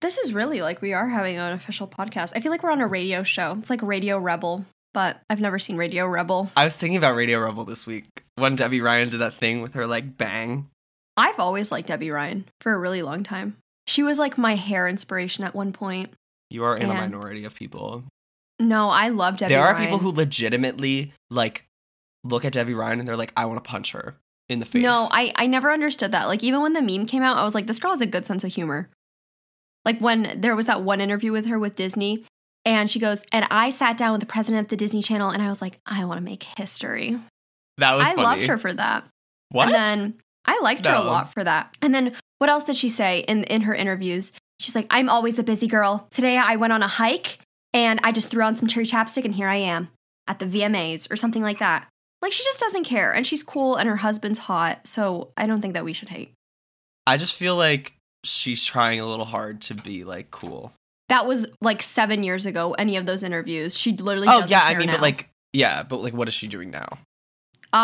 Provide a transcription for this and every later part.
This is really like we are having an official podcast. I feel like we're on a radio show. It's like Radio Rebel, but I've never seen Radio Rebel. I was thinking about Radio Rebel this week when Debbie Ryan did that thing with her like bang. I've always liked Debbie Ryan for a really long time. She was like my hair inspiration at one point. You are in a minority of people. No, I love Debbie Ryan. There are people who legitimately like look at Debbie Ryan and they're like, I want to punch her in the face. No, I never understood that. Like even when the meme came out, I was like, this girl has a good sense of humor. Like when there was that one interview with her with Disney and she goes, and I sat down with the president of the Disney Channel and I was like, I want to make history. That was funny. I loved her for that. What? And then I liked her a lot for that. And then what else did she say in her interviews? She's like, I'm always a busy girl. Today I went on a hike and I just threw on some cherry chapstick and here I am at the VMAs or something like that. Like she just doesn't care and she's cool and her husband's hot. So I don't think that we should hate. I just feel like she's trying a little hard to be like cool. That was like 7 years ago. Any of those interviews, she literally. Oh yeah, I mean, now. But like, yeah, but like, what is she doing now?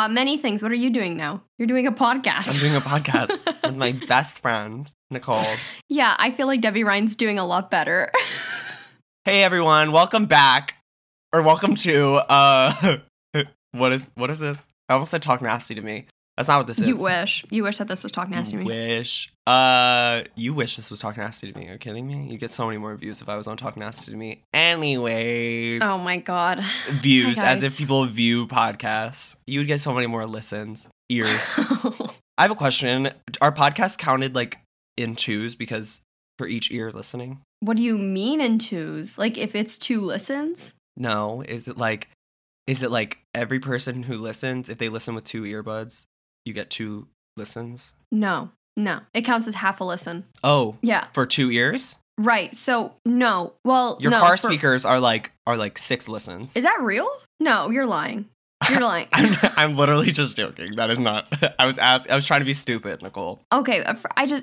Many things. What are you doing now? You're doing a podcast. I'm doing a podcast with my best friend Nicole. Yeah, I feel like Debbie Ryan's doing a lot better. Hey everyone, welcome back, or welcome to what is this? I almost said Talk Nasty to Me. That's not what this is. You wish. You wish that this was Talk Nasty to Me. Wish. You wish this was Talk Nasty to Me. Are you kidding me? You'd get so many more views if I was on Talk Nasty to Me. Anyways. Oh my God. Views. As if people view podcasts. You would get so many more listens. Ears. I have a question. Are podcasts counted like in twos because for each ear listening? What do you mean in twos? Like if it's two listens? No. Is it like every person who listens, if they listen with two earbuds? You get two listens? No. It counts as half a listen. Oh. Yeah. For 2 ears? Right. So, no. Well, your car speakers are like 6 listens. Is that real? No, you're lying. You're lying. I'm literally just joking. That is not. I was trying to be stupid, Nicole. Okay.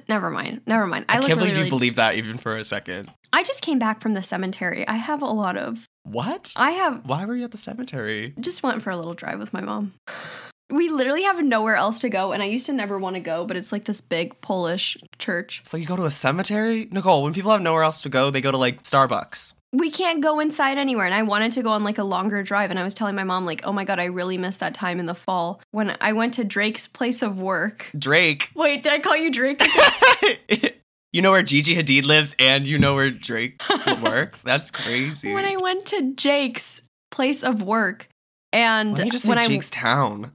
Never mind. I can't believe you believe that even for a second. I just came back from the cemetery. I have a lot of. What? Why were you at the cemetery? Just went for a little drive with my mom. We literally have nowhere else to go, and I used to never want to go, but it's like this big Polish church. So you go to a cemetery? Nicole, when people have nowhere else to go, they go to like Starbucks. We can't go inside anywhere, and I wanted to go on like a longer drive, and I was telling my mom like, oh my God, I really miss that time in the fall when I went to Drake's place of work. Drake? Wait, did I call you Drake again? You know where Gigi Hadid lives and you know where Drake works? That's crazy. When I went to Jake's place of work and... Why don't you just say Jake's town?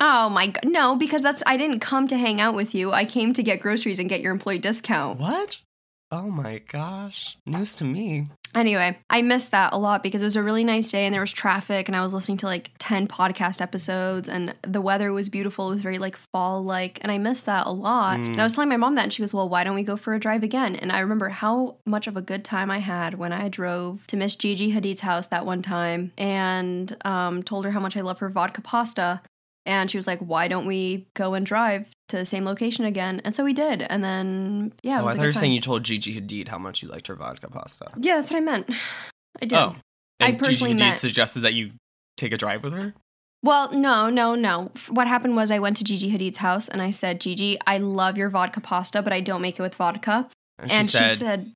Oh my God. No, because I didn't come to hang out with you. I came to get groceries and get your employee discount. What? Oh my gosh. News to me. Anyway, I missed that a lot because it was a really nice day and there was traffic and I was listening to like 10 podcast episodes and the weather was beautiful. It was very like fall-like and I missed that a lot. And I was telling my mom that and she goes, well, why don't we go for a drive again? And I remember how much of a good time I had when I drove to Miss Gigi Hadid's house that one time and told her how much I love her vodka pasta. And she was like, why don't we go and drive to the same location again? And so we did. And then, yeah, it was a good time. I thought you were saying you told Gigi Hadid how much you liked her vodka pasta. Yeah, that's what I meant. I did. Oh, and Gigi Hadid suggested that you take a drive with her? Well, no. What happened was I went to Gigi Hadid's house and I said, Gigi, I love your vodka pasta, but I don't make it with vodka. And she said...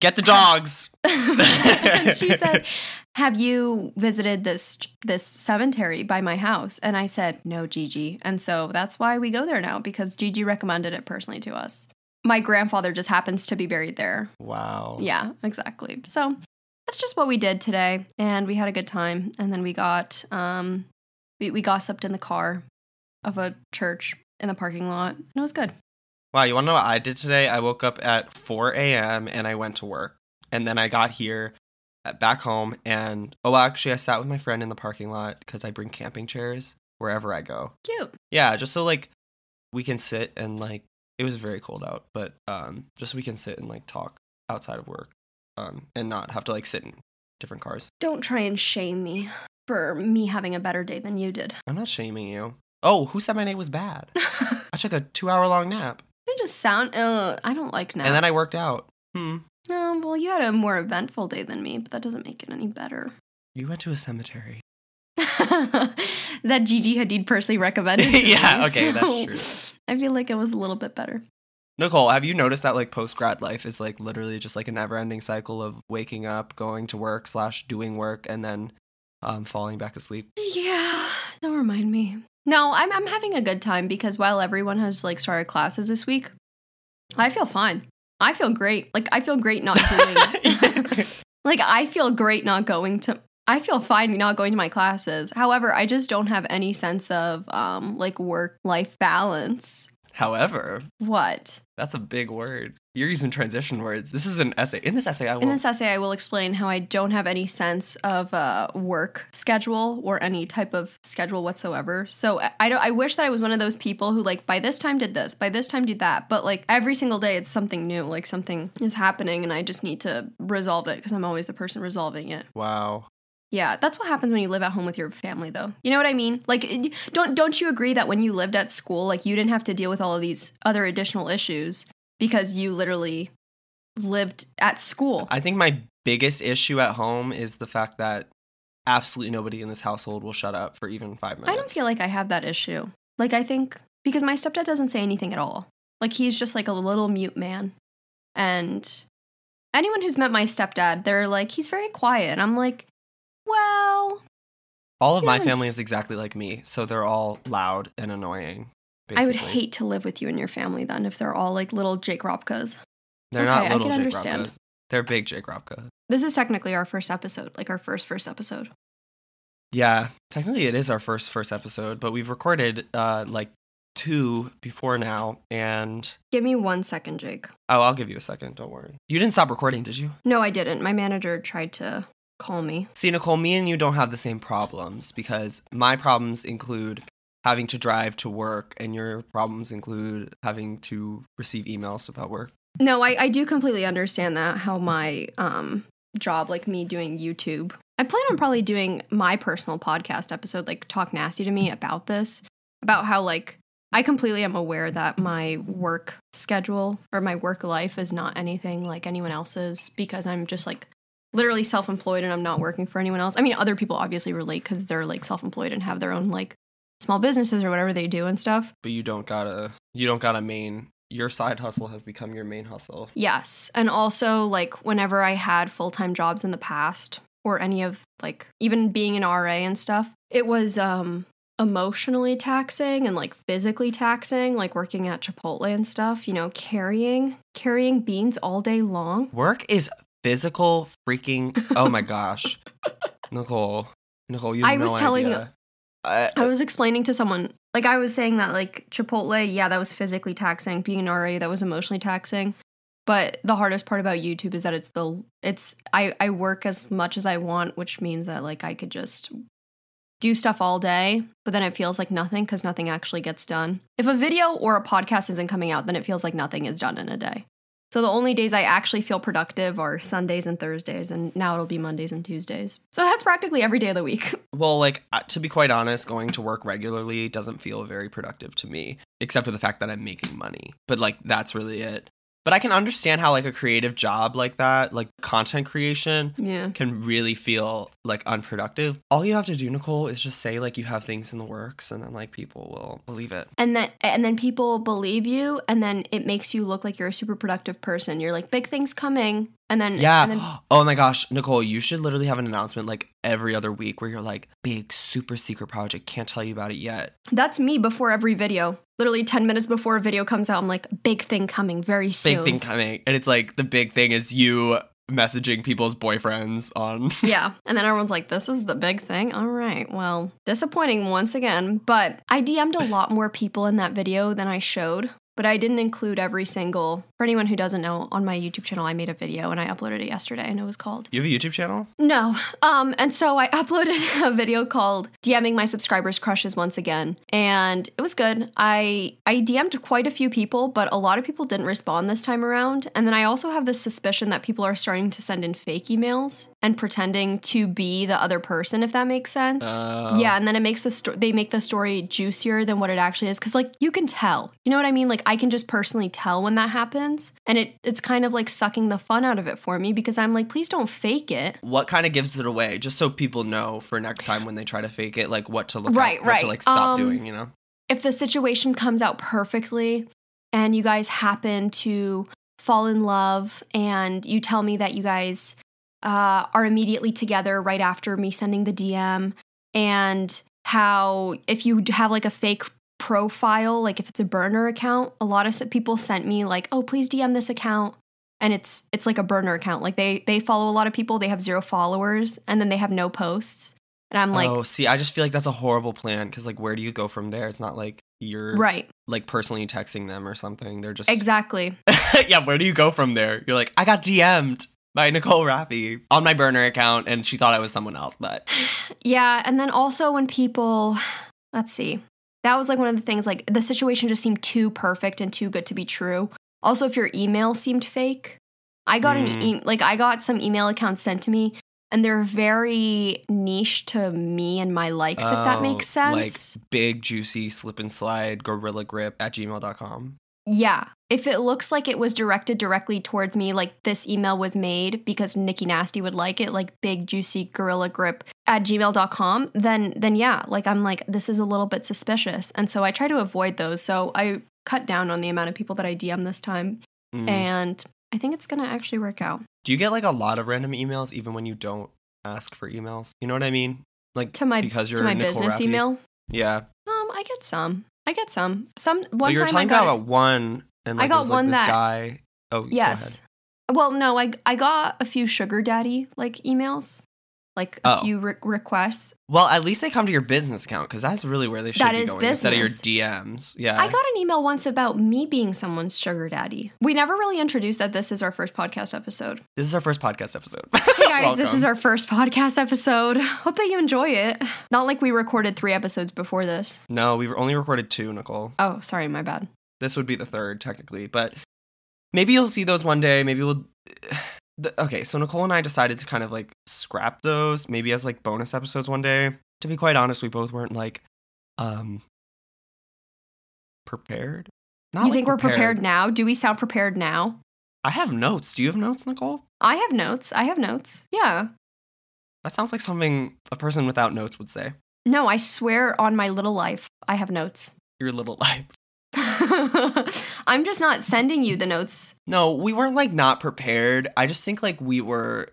Get the dogs. And she said, have you visited this cemetery by my house? And I said, no, Gigi. And so that's why we go there now, because Gigi recommended it personally to us. My grandfather just happens to be buried there. Wow. Yeah, exactly. So that's just what we did today. And we had a good time. And then we got, we gossiped in the car of a church in the parking lot. And it was good. Wow, you want to know what I did today? I woke up at 4 a.m. and I went to work. And then I got here back home and, I sat with my friend in the parking lot because I bring camping chairs wherever I go. Cute. Yeah, just so, like, we can sit and, like, it was very cold out, but just so we can sit and, like, talk outside of work and not have to, like, sit in different cars. Don't try and shame me for me having a better day than you did. I'm not shaming you. Oh, who said my day was bad? I took a 2-hour-long nap. You just sound, I don't like now. And then I worked out. No, well, you had a more eventful day than me, but that doesn't make it any better. You went to a cemetery. That Gigi Hadid personally recommended. Yeah, okay, so that's true. I feel like it was a little bit better. Nicole, have you noticed that like post-grad life is like literally just like a never-ending cycle of waking up, going to work / doing work, and then falling back asleep? Yeah, don't remind me. No, I'm having a good time because while everyone has like started classes this week, I feel fine. I feel great. Like I feel great not doing. Like I feel great not going to. I feel fine not going to my classes. However, I just don't have any sense of like work-life balance. However. What? That's a big word. You're using transition words. This is an essay. In this essay, I will explain how I don't have any sense of work schedule or any type of schedule whatsoever. So I wish that I was one of those people who like by this time did this, by this time did that. But like every single day, it's something new. Like something is happening and I just need to resolve it because I'm always the person resolving it. Wow. Yeah, that's what happens when you live at home with your family, though. You know what I mean? Like, don't you agree that when you lived at school, like, you didn't have to deal with all of these other additional issues because you literally lived at school? I think my biggest issue at home is the fact that absolutely nobody in this household will shut up for even 5 minutes. I don't feel like I have that issue. Like, I think because my stepdad doesn't say anything at all. Like, he's just like a little mute man. And anyone who's met my stepdad, they're like, he's very quiet. And I'm like... Well, all of my family is exactly like me, so they're all loud and annoying, basically. I would hate to live with you and your family, then, if they're all, like, little Jake Ropkas. They're not little Jake Ropkas. They're big Jake Ropkas. This is technically our first episode, like, our first episode. Yeah, technically it is our first episode, but we've recorded, like, 2 before now, and... Give me 1 second, Jake. Oh, I'll give you a second, don't worry. You didn't stop recording, did you? No, I didn't. My manager tried to... Call me. See, Nicole, me and you don't have the same problems because my problems include having to drive to work and your problems include having to receive emails about work. No, I do completely understand that, how my job, like me doing YouTube, I plan on probably doing my personal podcast episode, like Talk Nasty to Me, about this, about how like I completely am aware that my work schedule or my work life is not anything like anyone else's because I'm just like literally self-employed and I'm not working for anyone else. I mean, other people obviously relate because they're like self-employed and have their own like small businesses or whatever they do and stuff. But you don't gotta main, your side hustle has become your main hustle. Yes. And also like whenever I had full-time jobs in the past or any of like even being an RA and stuff, it was emotionally taxing and like physically taxing, like working at Chipotle and stuff, you know, carrying beans all day long. Work is physical freaking, oh my gosh. Nicole, you have no idea. I was explaining to someone, like I was saying that like Chipotle, yeah, that was physically taxing. Being an RA, that was emotionally taxing. But the hardest part about YouTube is that I work as much as I want, which means that like I could just do stuff all day, but then it feels like nothing because nothing actually gets done. If a video or a podcast isn't coming out, then it feels like nothing is done in a day. So the only days I actually feel productive are Sundays and Thursdays, and now it'll be Mondays and Tuesdays. So that's practically every day of the week. Well, like, to be quite honest, going to work regularly doesn't feel very productive to me, except for the fact that I'm making money. But, like, that's really it. But I can understand how, like, a creative job like that, like content creation, can really feel, like, unproductive. All you have to do, Nicole, is just say, like, you have things in the works, and then, like, people will believe it. And then people believe you, and then it makes you look like you're a super productive person. You're like, big things coming, and then... Yeah. And then... Oh, my gosh. Nicole, you should literally have an announcement, like, every other week where you're like, big, super secret project. Can't tell you about it yet. That's me before every video. Literally 10 minutes before a video comes out, I'm like, big thing coming very soon. Big thing coming. And it's like, the big thing is you messaging people's boyfriends on. Yeah. And then everyone's like, this is the big thing? All right. Well, disappointing once again. But I DM'd a lot more people in that video than I showed. But I didn't include every single, for anyone who doesn't know, on my YouTube channel, I made a video and I uploaded it yesterday and it was called... You have a YouTube channel? No. And so I uploaded a video called DMing My Subscribers Crushes Once Again. And it was good. I DM'd quite a few people, but a lot of people didn't respond this time around. And then I also have this suspicion that people are starting to send in fake emails and pretending to be the other person, if that makes sense. Yeah, and then it makes they make the story juicier than what it actually is. Because, like, you can tell. You know what I mean? Like, I can just personally tell when that happens, and it's kind of like sucking the fun out of it for me because I'm like, please don't fake it. What kind of gives it away? Just so people know for next time when they try to fake it, like what to look at, what to like stop doing, you know? If the situation comes out perfectly and you guys happen to fall in love, and you tell me that you guys are immediately together right after me sending the DM, and how if you have like a fake profile, like if it's a burner account, a lot of people sent me like, oh, please DM this account. And it's like a burner account. Like they follow a lot of people. They have 0 followers, and then they have no posts. And I'm like, oh, see, I just feel like that's a horrible plan, because like, where do you go from there? It's not like you're right, like personally texting them or something. They're just exactly. Yeah, where do you go from there? You're like, I got DM'd by Nicole Raffey on my burner account, and she thought I was someone else. But yeah, and then also when people, let's see, that was like one of the things. Like the situation just seemed too perfect and too good to be true. Also, if your email seemed fake, I got I got some email accounts sent to me, and they're very niche to me and my likes, if that makes sense. Like big, juicy, slip and slide, gorilla grip at gmail.com. Yeah. If it looks like it was directed directly towards me, like this email was made because Nikki Nasty would like it, like big, juicy, gorilla grip at gmail.com, then yeah, like I'm like, this is a little bit suspicious. And so I try to avoid those. So I cut down on the amount of people that I DM this time, and I think it's gonna actually work out. Do you get like a lot of random emails even when you don't ask for emails? You know what I mean? Like to my Nicole business Raffey email. Yeah. I get some. One time I got one. Oh yes. Well, no, I got a few sugar daddy like emails. Like a few requests. Well, at least they come to your business account, because that's really where they should be going, business, instead of your DMs. Yeah, I got an email once about me being someone's sugar daddy. We never really introduced that this is our first podcast episode. Hey guys, welcome. This is our first podcast episode. Hope that you enjoy it. Not like we recorded 3 episodes before this. No, we've only recorded 2, Nicole. Oh, sorry, my bad. This would be the 3rd, technically, but maybe you'll see those one day. Maybe we'll... Okay, so Nicole and I decided to kind of like scrap those, maybe as like bonus episodes one day. To be quite honest, we both weren't like prepared. Not you like think prepared. We're prepared now? Do we sound prepared now? I have notes. Do you have notes, Nicole? I have notes. Yeah. That sounds like something a person without notes would say. No, I swear on my little life, I have notes. Your little life. I'm just not sending you the notes. No, we weren't like not prepared. I just think like we were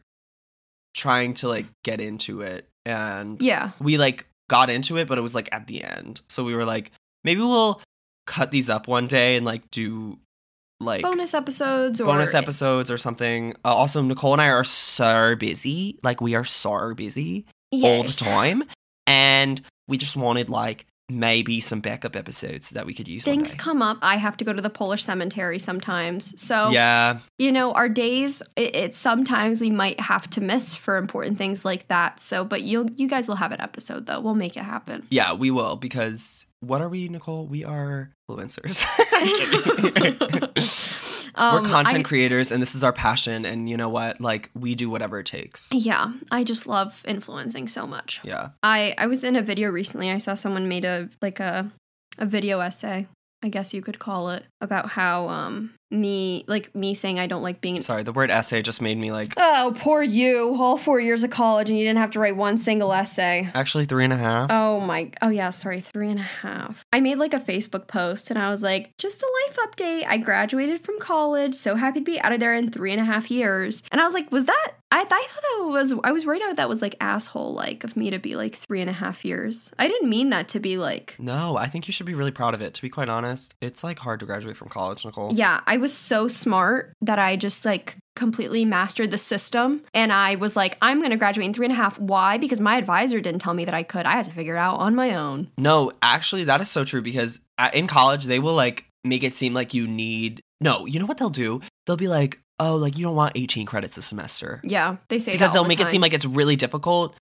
trying to like get into it, and yeah, we like got into it, but it was like at the end. So we were like, maybe we'll cut these up one day and like do like bonus episodes or something. Also, Nicole and I are so busy. Like we are so busy all the time, and we just wanted like maybe some backup episodes that we could use. Things come up. I have to go to the Polish cemetery sometimes. So, yeah, you know, our days, it's sometimes we might have to miss for important things like that. So, but you guys will have an episode, though. We'll make it happen. Yeah, we will. Because what are we, Nicole? We are influencers. We're content creators, and this is our passion. And you know what? Like, we do whatever it takes. Yeah. I just love influencing so much. Yeah. I was in a video recently. I saw someone made a video essay, I guess you could call it, about how me saying I don't like being Sorry, the word essay just made me like, oh, poor you. All 4 years of college and you didn't have to write one single essay. Actually, 3.5. Oh yeah, sorry, 3.5. I made like a Facebook post and I was like, just a life update. I graduated from college, so happy to be out of there in 3.5 years. And I was like, was that, I was worried about that was like asshole like of me to be like 3.5 years. I didn't mean that to be like. No, I think you should be really proud of it. To be quite honest, it's like hard to graduate from college, Nicole. Yeah, I was so smart that I just like completely mastered the system. And I was like, I'm going to graduate in 3.5. Why? Because my advisor didn't tell me that I could. I had to figure it out on my own. No, actually, that is so true, because in college, they will like make it seem like you need. No, you know what they'll do? They'll be like, oh, like you don't want 18 credits a semester. Yeah, they say that all the time. Because they'll make it seem like it's really difficult,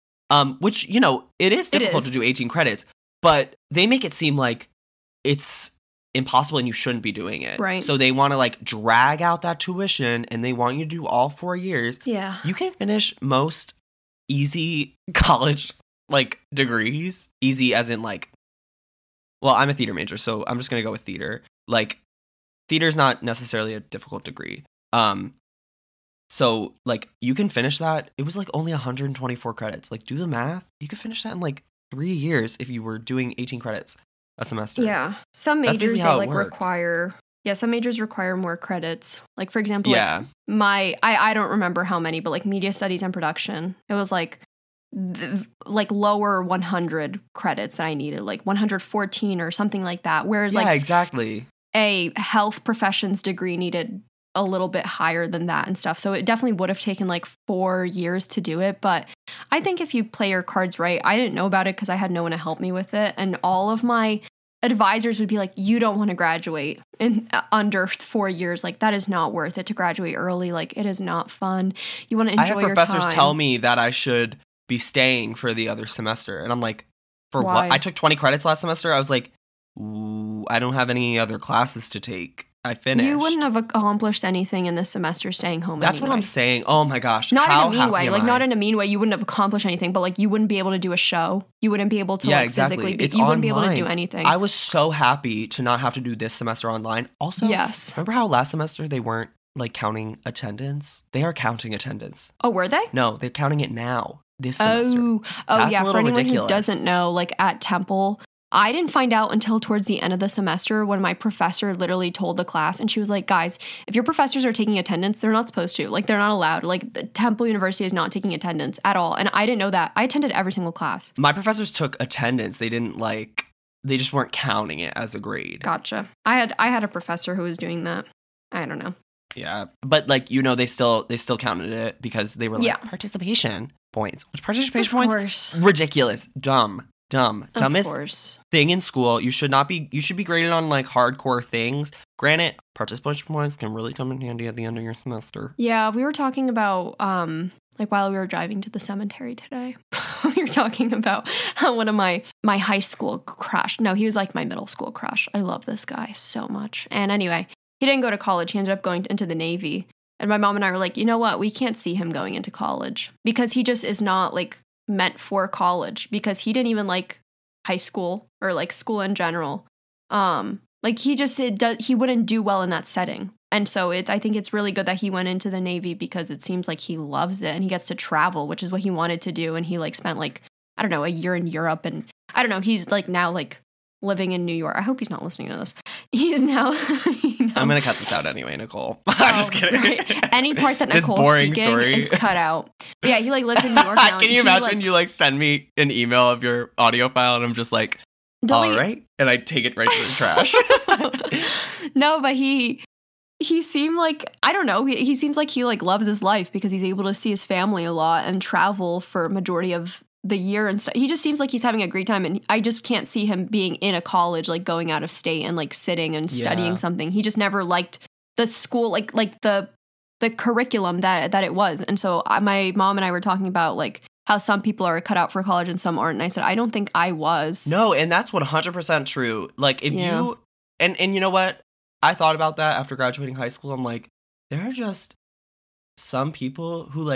which, you know, it is difficult to do 18 credits, but they make it seem like it's impossible and you shouldn't be doing it. Right. So they want to like drag out that tuition and they want you to do all 4 years. Yeah. You can finish most easy college like degrees. Easy as in like, well, I'm a theater major, so I'm just going to go with theater. Like theater's not necessarily a difficult degree. So like you can finish that. It was like only 124 credits. Like do the math. You could finish that in like 3 years if you were doing 18 credits a semester. Yeah. Some majors they like require Yeah, some majors require more credits. Like, for example, like I don't remember how many, but like media studies and production, it was like lower 100 credits that I needed, like 114 or something like that. Whereas a health professions degree needed a little bit higher than that and stuff. So it definitely would have taken like 4 years to do it. But I think if you play your cards right, I didn't know about it because I had no one to help me with it. And all of my advisors would be like, you don't want to graduate in under 4 years. Like, that is not worth it to graduate early. Like, it is not fun. You want to enjoy your time. I had professors tell me that I should be staying for the other semester. And I'm like, for what? I took 20 credits last semester. I was like, I don't have any other classes to take. I finished. You wouldn't have accomplished anything in this semester staying home. That's anyway. What I'm saying. Oh my gosh. Not in a mean way. Like, not in a mean way. You wouldn't have accomplished anything, but like, you wouldn't be able to do a show. You wouldn't be able to physically. You wouldn't be able to do anything. I was so happy to not have to do this semester online. Also, remember how last semester they weren't like counting attendance? They are counting attendance. Oh, were they? No, they're counting it now this semester. That's a little for anyone ridiculous. Who doesn't know, like at Temple, I didn't find out until towards the end of the semester when my professor literally told the class, and she was like, guys, if your professors are taking attendance, they're not supposed to. Like, they're not allowed. Like, the Temple University is not taking attendance at all. And I didn't know that. I attended every single class. My professors took attendance. They didn't they just weren't counting it as a grade. Gotcha. I had a professor who was doing that. I don't know. Yeah. But they still counted it because they were participation points. Which participation points? Of course. Ridiculous. Dumbest thing in school. You should be graded on like hardcore things. Granted, participation points can really come in handy at the end of your semester. Yeah, we were talking about while we were driving to the cemetery today, we were talking about how one of my high school crush. No, he was like my middle school crush. I love this guy so much. And anyway, he didn't go to college. He ended up going into the Navy. And my mom and I were like, you know what? We can't see him going into college because he just is not meant for college, because he didn't even like high school or like school in general. He wouldn't do well in that setting. And so I think it's really good that he went into the Navy because it seems like he loves it and he gets to travel, which is what he wanted to do. And he spent a year in Europe, and I don't know, he's now living in New York. I hope he's not listening to this. He's now. I'm going to cut this out anyway, Nicole. I'm just kidding. Right. Any part that Nicole's speaking is cut out. But yeah, he lives in New York now. Can you imagine you send me an email of your audio file and I'm just like, all right. And I take it right to the trash. No, but he seemed I don't know. He seems like he loves his life because he's able to see his family a lot and travel for majority of the year and stuff. He just seems like he's having a great time, and I just can't see him being in a college, going out of state and sitting and studying something. He just never liked the school, the curriculum that it was. And so my mom and I were talking about how some people are cut out for college and some aren't. And I said, I don't think I was. No, and that's 100% true. You and you know what? I thought about that after graduating high school. I'm like, there are just some people who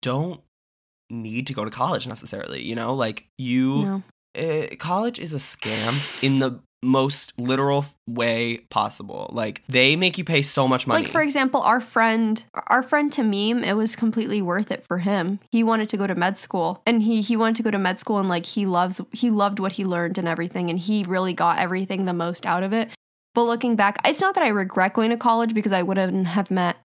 don't need to go to college necessarily, college is a scam in the most literal way possible. They make you pay so much money. For example, our friend Tamim, it was completely worth it for him. He wanted to go to med school, and he wanted to go to med school, and he loved what he learned and everything, and he really got everything the most out of it. But looking back, it's not that I regret going to college because I wouldn't have met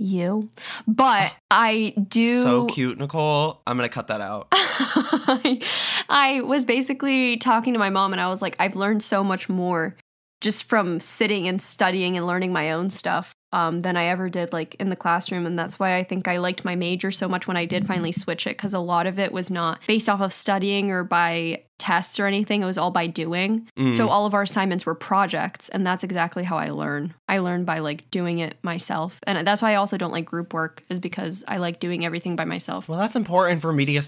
you, but I do. So cute, Nicole. I'm gonna cut that out. I was basically talking to my mom, and I was like, I've learned so much more just from sitting and studying and learning my own stuff than I ever did in the classroom. And that's why I think I liked my major so much when I did finally switch it, because a lot of it was not based off of studying or by tests or anything. It was all by doing. So all of our assignments were projects, and that's exactly how I learn. I learn by doing it myself, and that's why I also don't like group work, is because I like doing everything by myself. Well, that's important for media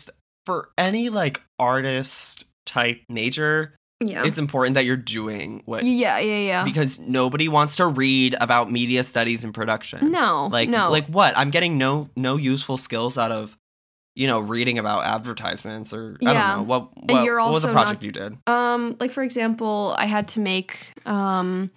for any artist type major. Yeah. It's important that you're doing what. Yeah. Because nobody wants to read about media studies and production. No. What? I'm getting no useful skills out of, reading about advertisements or I don't know. What was a project you did? For example, I had to make one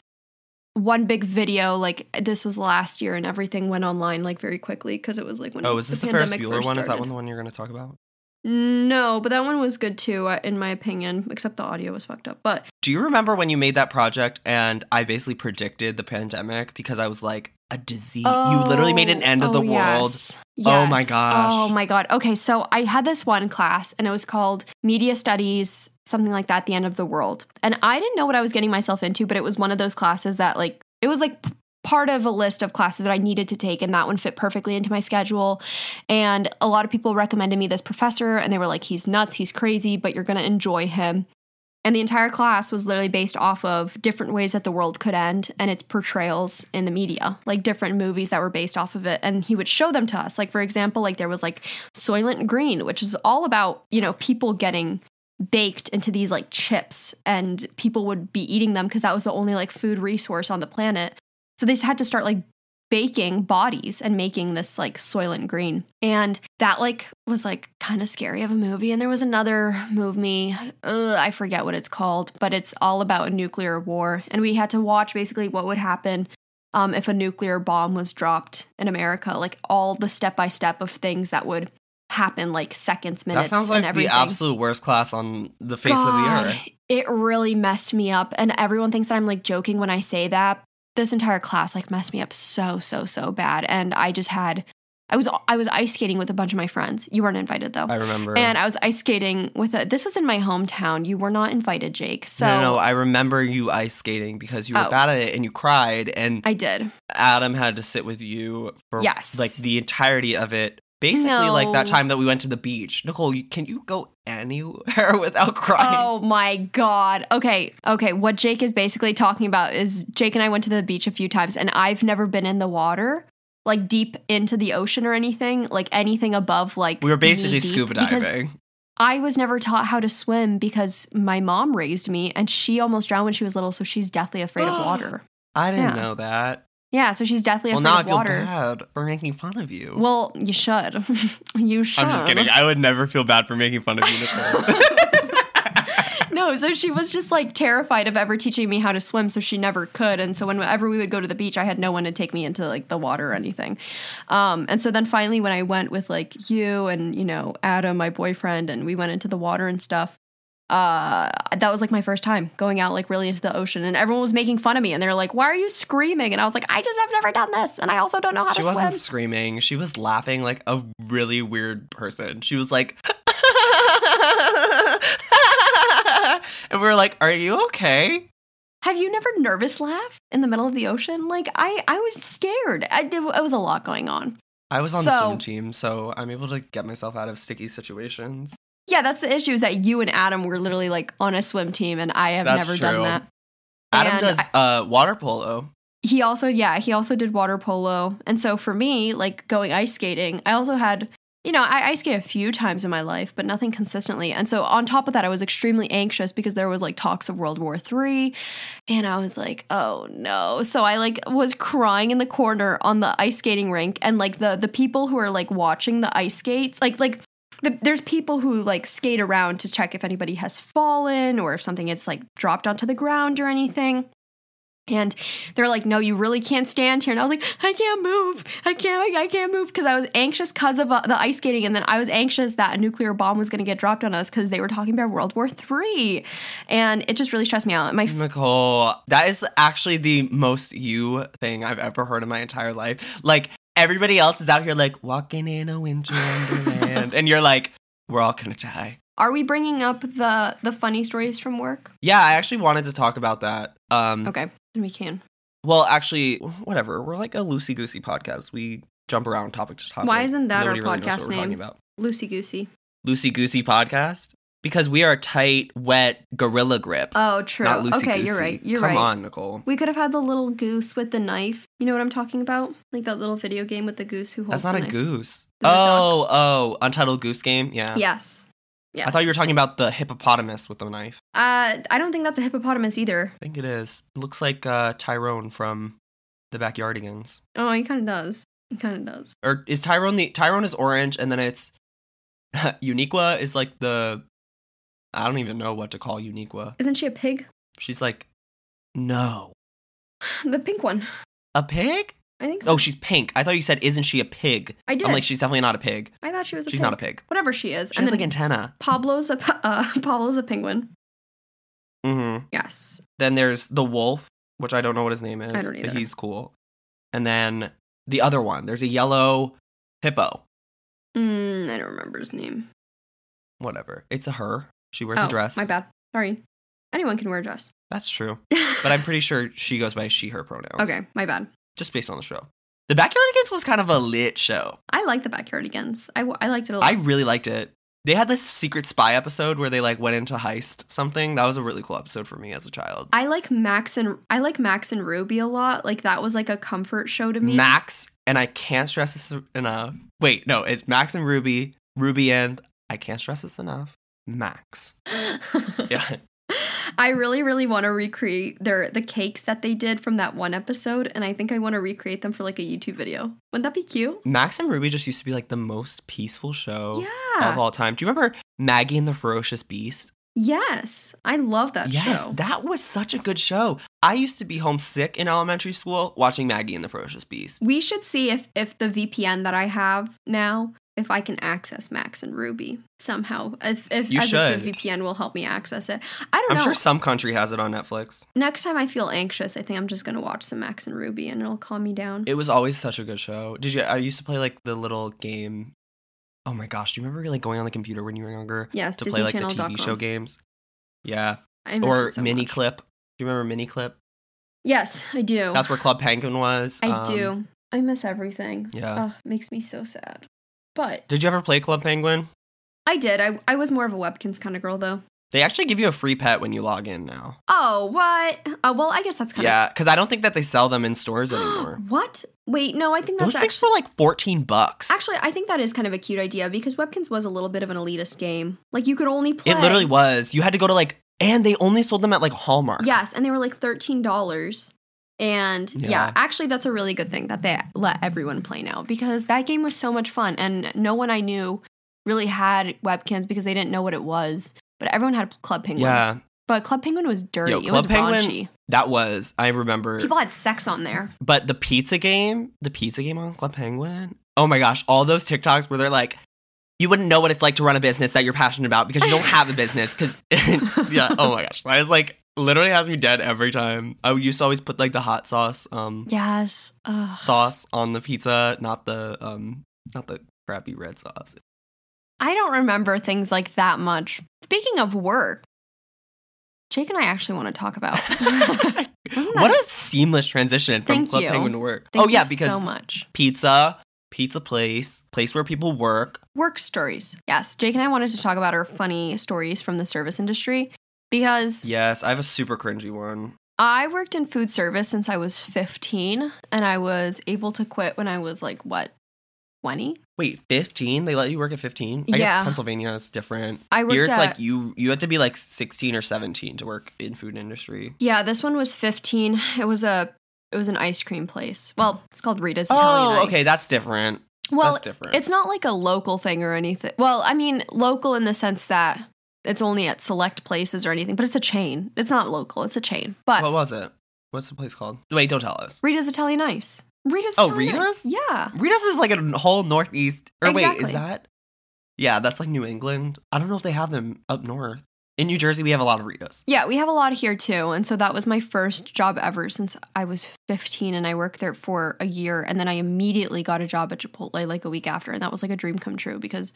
big video. This was last year, and everything went online very quickly because it was when. Oh, is this the Ferris Bueller one? Started. Is that one the one you're going to talk about? No, but that one was good too, in my opinion, except the audio was fucked up. But do you remember when you made that project and I basically predicted the pandemic because I was like, a disease. You literally made an end of the world. Yes. Oh my gosh. Oh my God. Okay, so I had this one class and it was called Media Studies, something like that, the end of the world. And I didn't know what I was getting myself into, but it was one of those classes that like, it was like part of a list of classes that I needed to take, and that one fit perfectly into my schedule. And a lot of people recommended me this professor, and they were like, he's nuts, he's crazy, but you're going to enjoy him. And the entire class was literally based off of different ways that the world could end and its portrayals in the media, like different movies that were based off of it. And he would show them to us. Like, for example, like there was like Soylent Green, which is all about, you know, people getting baked into these like chips, and people would be eating them because that was the only like food resource on the planet. So they had to start like baking bodies and making this like Soylent Green. And that like was like kind of scary of a movie. And there was another movie, I forget what it's called, but it's all about a nuclear war. And we had to watch basically what would happen if a nuclear bomb was dropped in America, like all the step-by-step of things that would happen, like seconds, minutes, and everything. That sounds like the absolute worst class on the face of the earth. It really messed me up. And everyone thinks that I'm like joking when I say that. This entire class like messed me up so bad. And I just had, I was ice skating with a bunch of my friends. You weren't invited though. I remember. And I was ice skating with this was in my hometown. You were not invited, Jake. So No, I remember you ice skating because you were bad at it and you cried. And I did. Adam had to sit with you for like the entirety of it. Basically, like that time that we went to the beach. Nicole, can you go anywhere without crying? Oh my God. Okay. What Jake is basically talking about is Jake and I went to the beach a few times, and I've never been in the water, like deep into the ocean or anything, like anything above like. We were basically scuba diving. I was never taught how to swim because my mom raised me, and she almost drowned when she was little, so she's deathly afraid of water. I didn't know that. Yeah, so she's deathly afraid of water. Well, now I feel bad for making fun of you. Well, you should. I'm just kidding. I would never feel bad for making fun of you, Nicole. No, so she was just, like, terrified of ever teaching me how to swim, so she never could. And so whenever we would go to the beach, I had no one to take me into, like, the water or anything. And so then finally when I went with, like, you and, you know, Adam, my boyfriend, and we went into the water and stuff, that was like my first time going out like really into the ocean, and everyone was making fun of me and they're like, why are you screaming? And I was like, I just have never done this, and I also don't know how to swim. She wasn't screaming, she was laughing like a really weird person. She was like and we were like, are you okay? Have you never nervous laughed in the middle of the ocean? Like I was scared. It was a lot going on. I was on the swim team, so I'm able to get myself out of sticky situations. Yeah, that's the issue, is that you and Adam were literally like on a swim team, and I have never done that. Adam does water polo. He also, did water polo. And so for me, like going ice skating, I also had, you know, I ice skated a few times in my life, but nothing consistently. And so on top of that, I was extremely anxious because there was like talks of World War III, and I was like, oh no. So I like was crying in the corner on the ice skating rink, and like the people who are like watching the ice skates, like. There's people who, like, skate around to check if anybody has fallen or if something gets, like, dropped onto the ground or anything. And they're like, no, you really can't stand here. And I was like, I can't move because I was anxious because of the ice skating. And then I was anxious that a nuclear bomb was going to get dropped on us because they were talking about World War III. And it just really stressed me out. Nicole, that is actually the most you thing I've ever heard in my entire life. Like, everybody else is out here like walking in a winter wonderland, and you're like, we're all gonna die. Are we bringing up the funny stories from work? Yeah, I actually wanted to talk about that. Okay, then we can. Well, actually, whatever. We're like a loosey goosey podcast. We jump around topic to topic. Why isn't that nobody our podcast really name? Loosey goosey. Loosey goosey podcast. Because we are tight, wet, gorilla grip. Oh, true. Not loosey-goosey. Okay, you're right. Come on, Nicole. We could have had the little goose with the knife. You know what I'm talking about? Like that little video game with the goose who holds the knife. That's not a goose. Oh, Untitled Goose Game? Yeah. Yes. I thought you were talking about the hippopotamus with the knife. I don't think that's a hippopotamus either. I think it is. It looks like Tyrone from The Backyardigans. Oh, he kind of does. Or is Tyrone Tyrone is orange, and then it's Uniqua is like the... I don't even know what to call Uniqua. Isn't she a pig? She's like, no. The pink one. A pig? I think so. Oh, she's pink. I thought you said, isn't she a pig? I did. I'm like, she's definitely not a pig. I thought she was a pig. She's not a pig. Whatever she is. She has like antenna. Pablo's a penguin. Mm-hmm. Yes. Then there's the wolf, which I don't know what his name is. I don't either. But he's cool. And then the other one. There's a yellow hippo. I don't remember his name. Whatever. It's a her. She wears a dress. My bad. Sorry. Anyone can wear a dress. That's true. But I'm pretty sure she goes by she, her pronouns. Okay. My bad. Just based on the show. The Backyardigans was kind of a lit show. I like The Backyardigans. I liked it a lot. I really liked it. They had this secret spy episode where they like went into heist something. That was a really cool episode for me as a child. I like Max and Ruby a lot. Like that was like a comfort show to me. Max, and I can't stress this enough. Wait, no, it's Max and Ruby. Ruby and I can't stress this enough. Max. Yeah. I really, really want to recreate the cakes that they did from that one episode, and I think I want to recreate them for, like, a YouTube video. Wouldn't that be cute? Max and Ruby just used to be, like, the most peaceful show of all time. Do you remember Maggie and the Ferocious Beast? Yes. I love that show. Yes, that was such a good show. I used to be homesick in elementary school watching Maggie and the Ferocious Beast. We should see if the VPN that I have now, if I can access Max and Ruby somehow, if the VPN will help me access it. I don't know. I'm sure some country has it on Netflix. Next time I feel anxious, I think I'm just going to watch some Max and Ruby and it'll calm me down. It was always such a good show. I used to play like the little game. Oh my gosh. Do you remember like going on the computer when you were younger? Yes. To Disney play like Channel. The TV show games. Yeah. Or so Mini Clip. Do you remember Mini Clip? Yes, I do. That's where Club Penguin was. I do. I miss everything. Yeah. Oh, it makes me so sad. But did you ever play Club Penguin? I did. I was more of a Webkinz kind of girl, though. They actually give you a free pet when you log in now. Oh, what? Well, I guess that's kind of... Yeah, because I don't think that they sell them in stores anymore. What? Wait, no, I think that's... Those things were like $14. Actually, I think that is kind of a cute idea because Webkinz was a little bit of an elitist game. Like, you could only play... It literally was. You had to go to like... And they only sold them at like Hallmark. Yes, and they were like $13. And yeah, actually, that's a really good thing that they let everyone play now because that game was so much fun. And no one I knew really had Webkinz because they didn't know what it was. But everyone had Club Penguin. Yeah. But Club Penguin was dirty. Yo, it was raunchy. That was. I remember. People had sex on there. But the pizza game on Club Penguin. Oh, my gosh. All those TikToks where they're like, you wouldn't know what it's like to run a business that you're passionate about because you don't have a business. Because yeah. Oh, my gosh. I was like. Literally has me dead every time. I used to always put like the hot sauce sauce on the pizza, not the crappy red sauce. I don't remember things like that much. Speaking of work, Jake and I actually want to talk about a seamless transition from Club Penguin to work. Thank you so much. Pizza place where people work. Work stories. Yes, Jake and I wanted to talk about our funny stories from the service industry. Because yes, I have a super cringy one. I worked in food service since I was 15, and I was able to quit when I was like, what, 20? Wait, 15? They let you work at 15? Yeah. I guess Pennsylvania is different. Here it's like you have to be like 16 or 17 to work in food industry. Yeah, this one was 15. It was an ice cream place. Well, it's called Rita's Italian Ice. Oh, okay, that's different. Well, that's different. It's not like a local thing or anything. Well, I mean, local in the sense that it's only at select places or anything, but it's a chain. It's not local. It's a chain. But what was it? What's the place called? Wait, don't tell us. Rita's Italian Ice. Rita's? Yeah. Rita's is like a whole Northeast. Or exactly. Wait, is that? Yeah, that's like New England. I don't know if they have them up north. In New Jersey, we have a lot of Rita's. Yeah, we have a lot here too. And so that was my first job ever since I was 15, and I worked there for a year. And then I immediately got a job at Chipotle like a week after. And that was like a dream come true because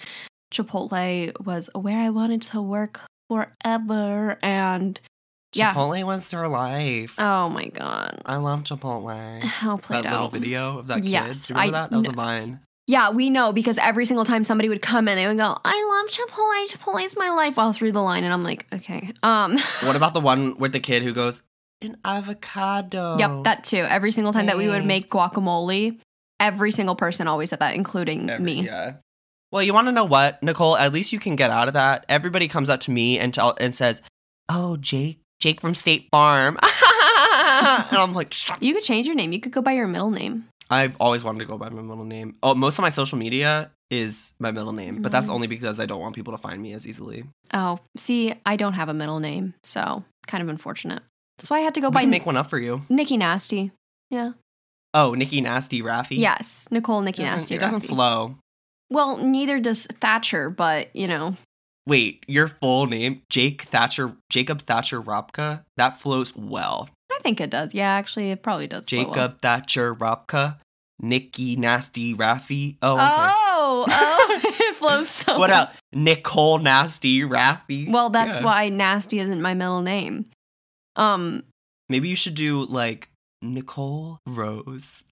Chipotle was where I wanted to work forever, and yeah. Chipotle was their life. Oh my god. I love Chipotle. How played that out. That little video of that kid. Yes, do you remember that? That was a Vine. Yeah, we know because every single time somebody would come in, they would go, I love Chipotle. Chipotle's my life. All through the line, and I'm like, okay. What about the one with the kid who goes, an avocado? Yep, that too. Every single time that we would make guacamole, every single person always said that, including me. Yeah. Well, you want to know what, Nicole? At least you can get out of that. Everybody comes up to me and says, oh, Jake from State Farm. And I'm like, shut. You could change your name. You could go by your middle name. I've always wanted to go by my middle name. Oh, most of my social media is my middle name, but that's only because I don't want people to find me as easily. Oh, see, I don't have a middle name, so kind of unfortunate. That's why I had to go by... I can make one up for you. Nikki Nasty. Yeah. Oh, Nikki Nasty Raffey? Yes, Nicole Nikki Nasty Raffey. It doesn't flow. Well, neither does Thatcher, but, you know. Wait, your full name, Jacob Thatcher Ropka? That flows well. I think it does. Yeah, actually, it probably does flow well. Jacob Thatcher Ropka, Nikki Nasty Raffey. Oh, okay. Oh, it flows so well. What else? Nicole Nasty Raffey. Well, that's why Nasty isn't my middle name. Maybe you should do, like, Nicole Rose.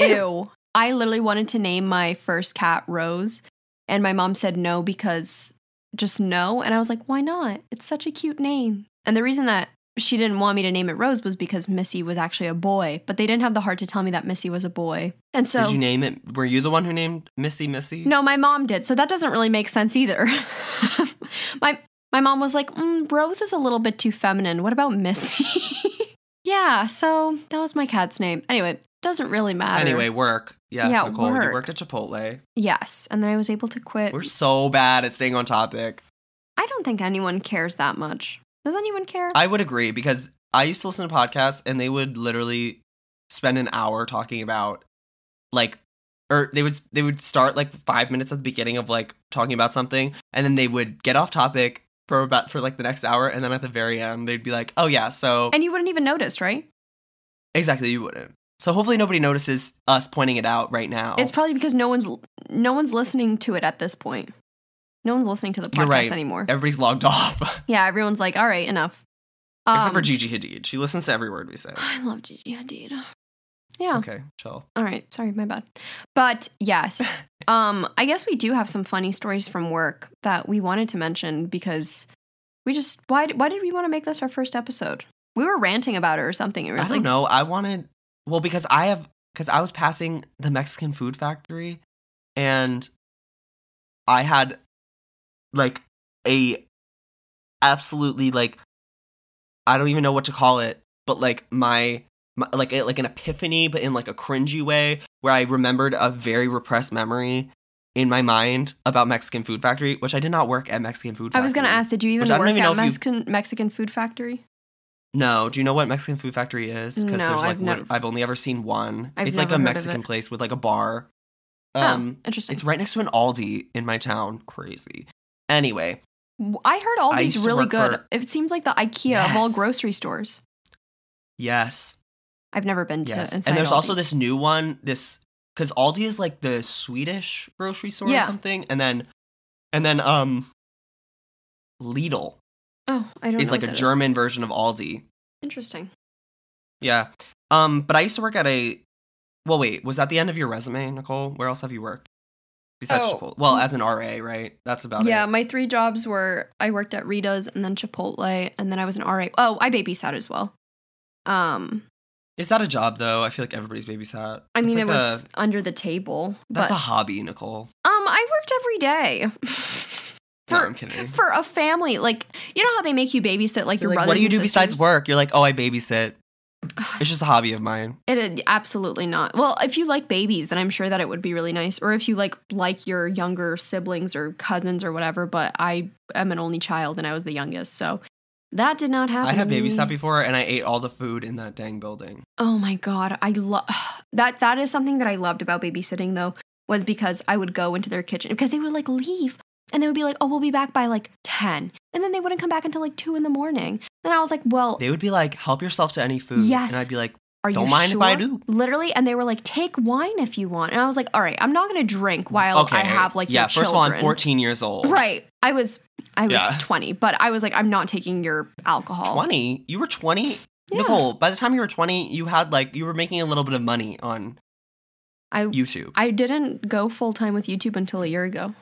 Ew. I literally wanted to name my first cat Rose, and my mom said no because just no. And I was like, why not? It's such a cute name. And the reason that she didn't want me to name it Rose was because Missy was actually a boy, but they didn't have the heart to tell me that Missy was a boy. And so did you name it? Were you the one who named Missy? No, my mom did. So that doesn't really make sense either. My mom was like, Rose is a little bit too feminine. What about Missy? Yeah, so that was my cat's name. Anyway, doesn't really matter. Anyway, work. Yes, yeah, Nicole, you worked at Chipotle. Yes, and then I was able to quit. We're so bad at staying on topic. I don't think anyone cares that much. Does anyone care? I would agree, because I used to listen to podcasts, and they would literally spend an hour talking about, like, or they would start, like, 5 minutes at the beginning of, like, talking about something, and then they would get off topic for like the next hour, and then at the very end they'd be like, oh yeah, so, and you wouldn't even notice, right? Exactly, you wouldn't. So hopefully nobody notices us pointing it out right now. It's probably because no one's listening to it at this point. No one's listening to the podcast anymore. Everybody's logged off. Yeah, everyone's like, all right, enough. Except for Gigi Hadid. She listens to every word we say. I love Gigi Hadid. Yeah. Okay, chill. All right, sorry, my bad. But yes, I guess we do have some funny stories from work that we wanted to mention, because we just, why did we want to make this our first episode? We were ranting about it or something. I don't know. I wanted, well, because I was passing the Mexican food factory, and I had, like, a absolutely, like, I don't even know what to call it, but, like, like an epiphany, but in, like, a cringy way, where I remembered a very repressed memory in my mind about Mexican Food Factory, which I did not work at Mexican Food Factory. I was going to ask, did you even work at Mexican Food Factory? No. Do you know what Mexican Food Factory is? Because no, there's, like, I've only ever seen one. It's like a Mexican place with, like, a bar. Interesting. It's right next to an Aldi in my town. Crazy. Anyway. I heard Aldi's really good. It seems like the IKEA of all grocery stores. Yes. I've never been to it. And there's Aldi's. Also this new one, because Aldi is like the Swedish grocery store or something. And then Lidl. Oh, I don't know. It's like a German version of Aldi. Interesting. Yeah. But I used to work at was that the end of your resume, Nicole? Where else have you worked? Besides Chipotle. Well, as an RA, right? That's about it. Yeah, my three jobs were, I worked at Rita's and then Chipotle, and then I was an RA. Oh, I babysat as well. Is that a job, though? I feel like everybody's babysat. I mean, like, it was under the table. That's a hobby, Nicole. I worked every day. No, I'm kidding. For a family. Like, you know how they make you babysit, like, your brothers and sisters? What do you do besides work? You're like, oh, I babysit. It's just a hobby of mine. It absolutely not. Well, if you like babies, then I'm sure that it would be really nice. Or if you like your younger siblings or cousins or whatever. But I am an only child, and I was the youngest, so... That did not happen. I had babysat before, and I ate all the food in that dang building. Oh my God. I love that. That is something that I loved about babysitting, though, was because I would go into their kitchen, because they would, like, leave, and they would be like, oh, we'll be back by, like, 10. And then they wouldn't come back until, like, 2 in the morning. Then I was like, well, they would be like, help yourself to any food. Yes. And I'd be like, don't mind if I do. Literally. And they were like, take wine if you want. And I was like, all right, I'm not going to drink while I have, like, your children. Yeah, first of all, I'm 14 years old. Right. I was 20, but I was like, I'm not taking your alcohol. 20? You were 20? Yeah. Nicole, by the time you were 20, you had, like, you were making a little bit of money on YouTube. I didn't go full time with YouTube until a year ago.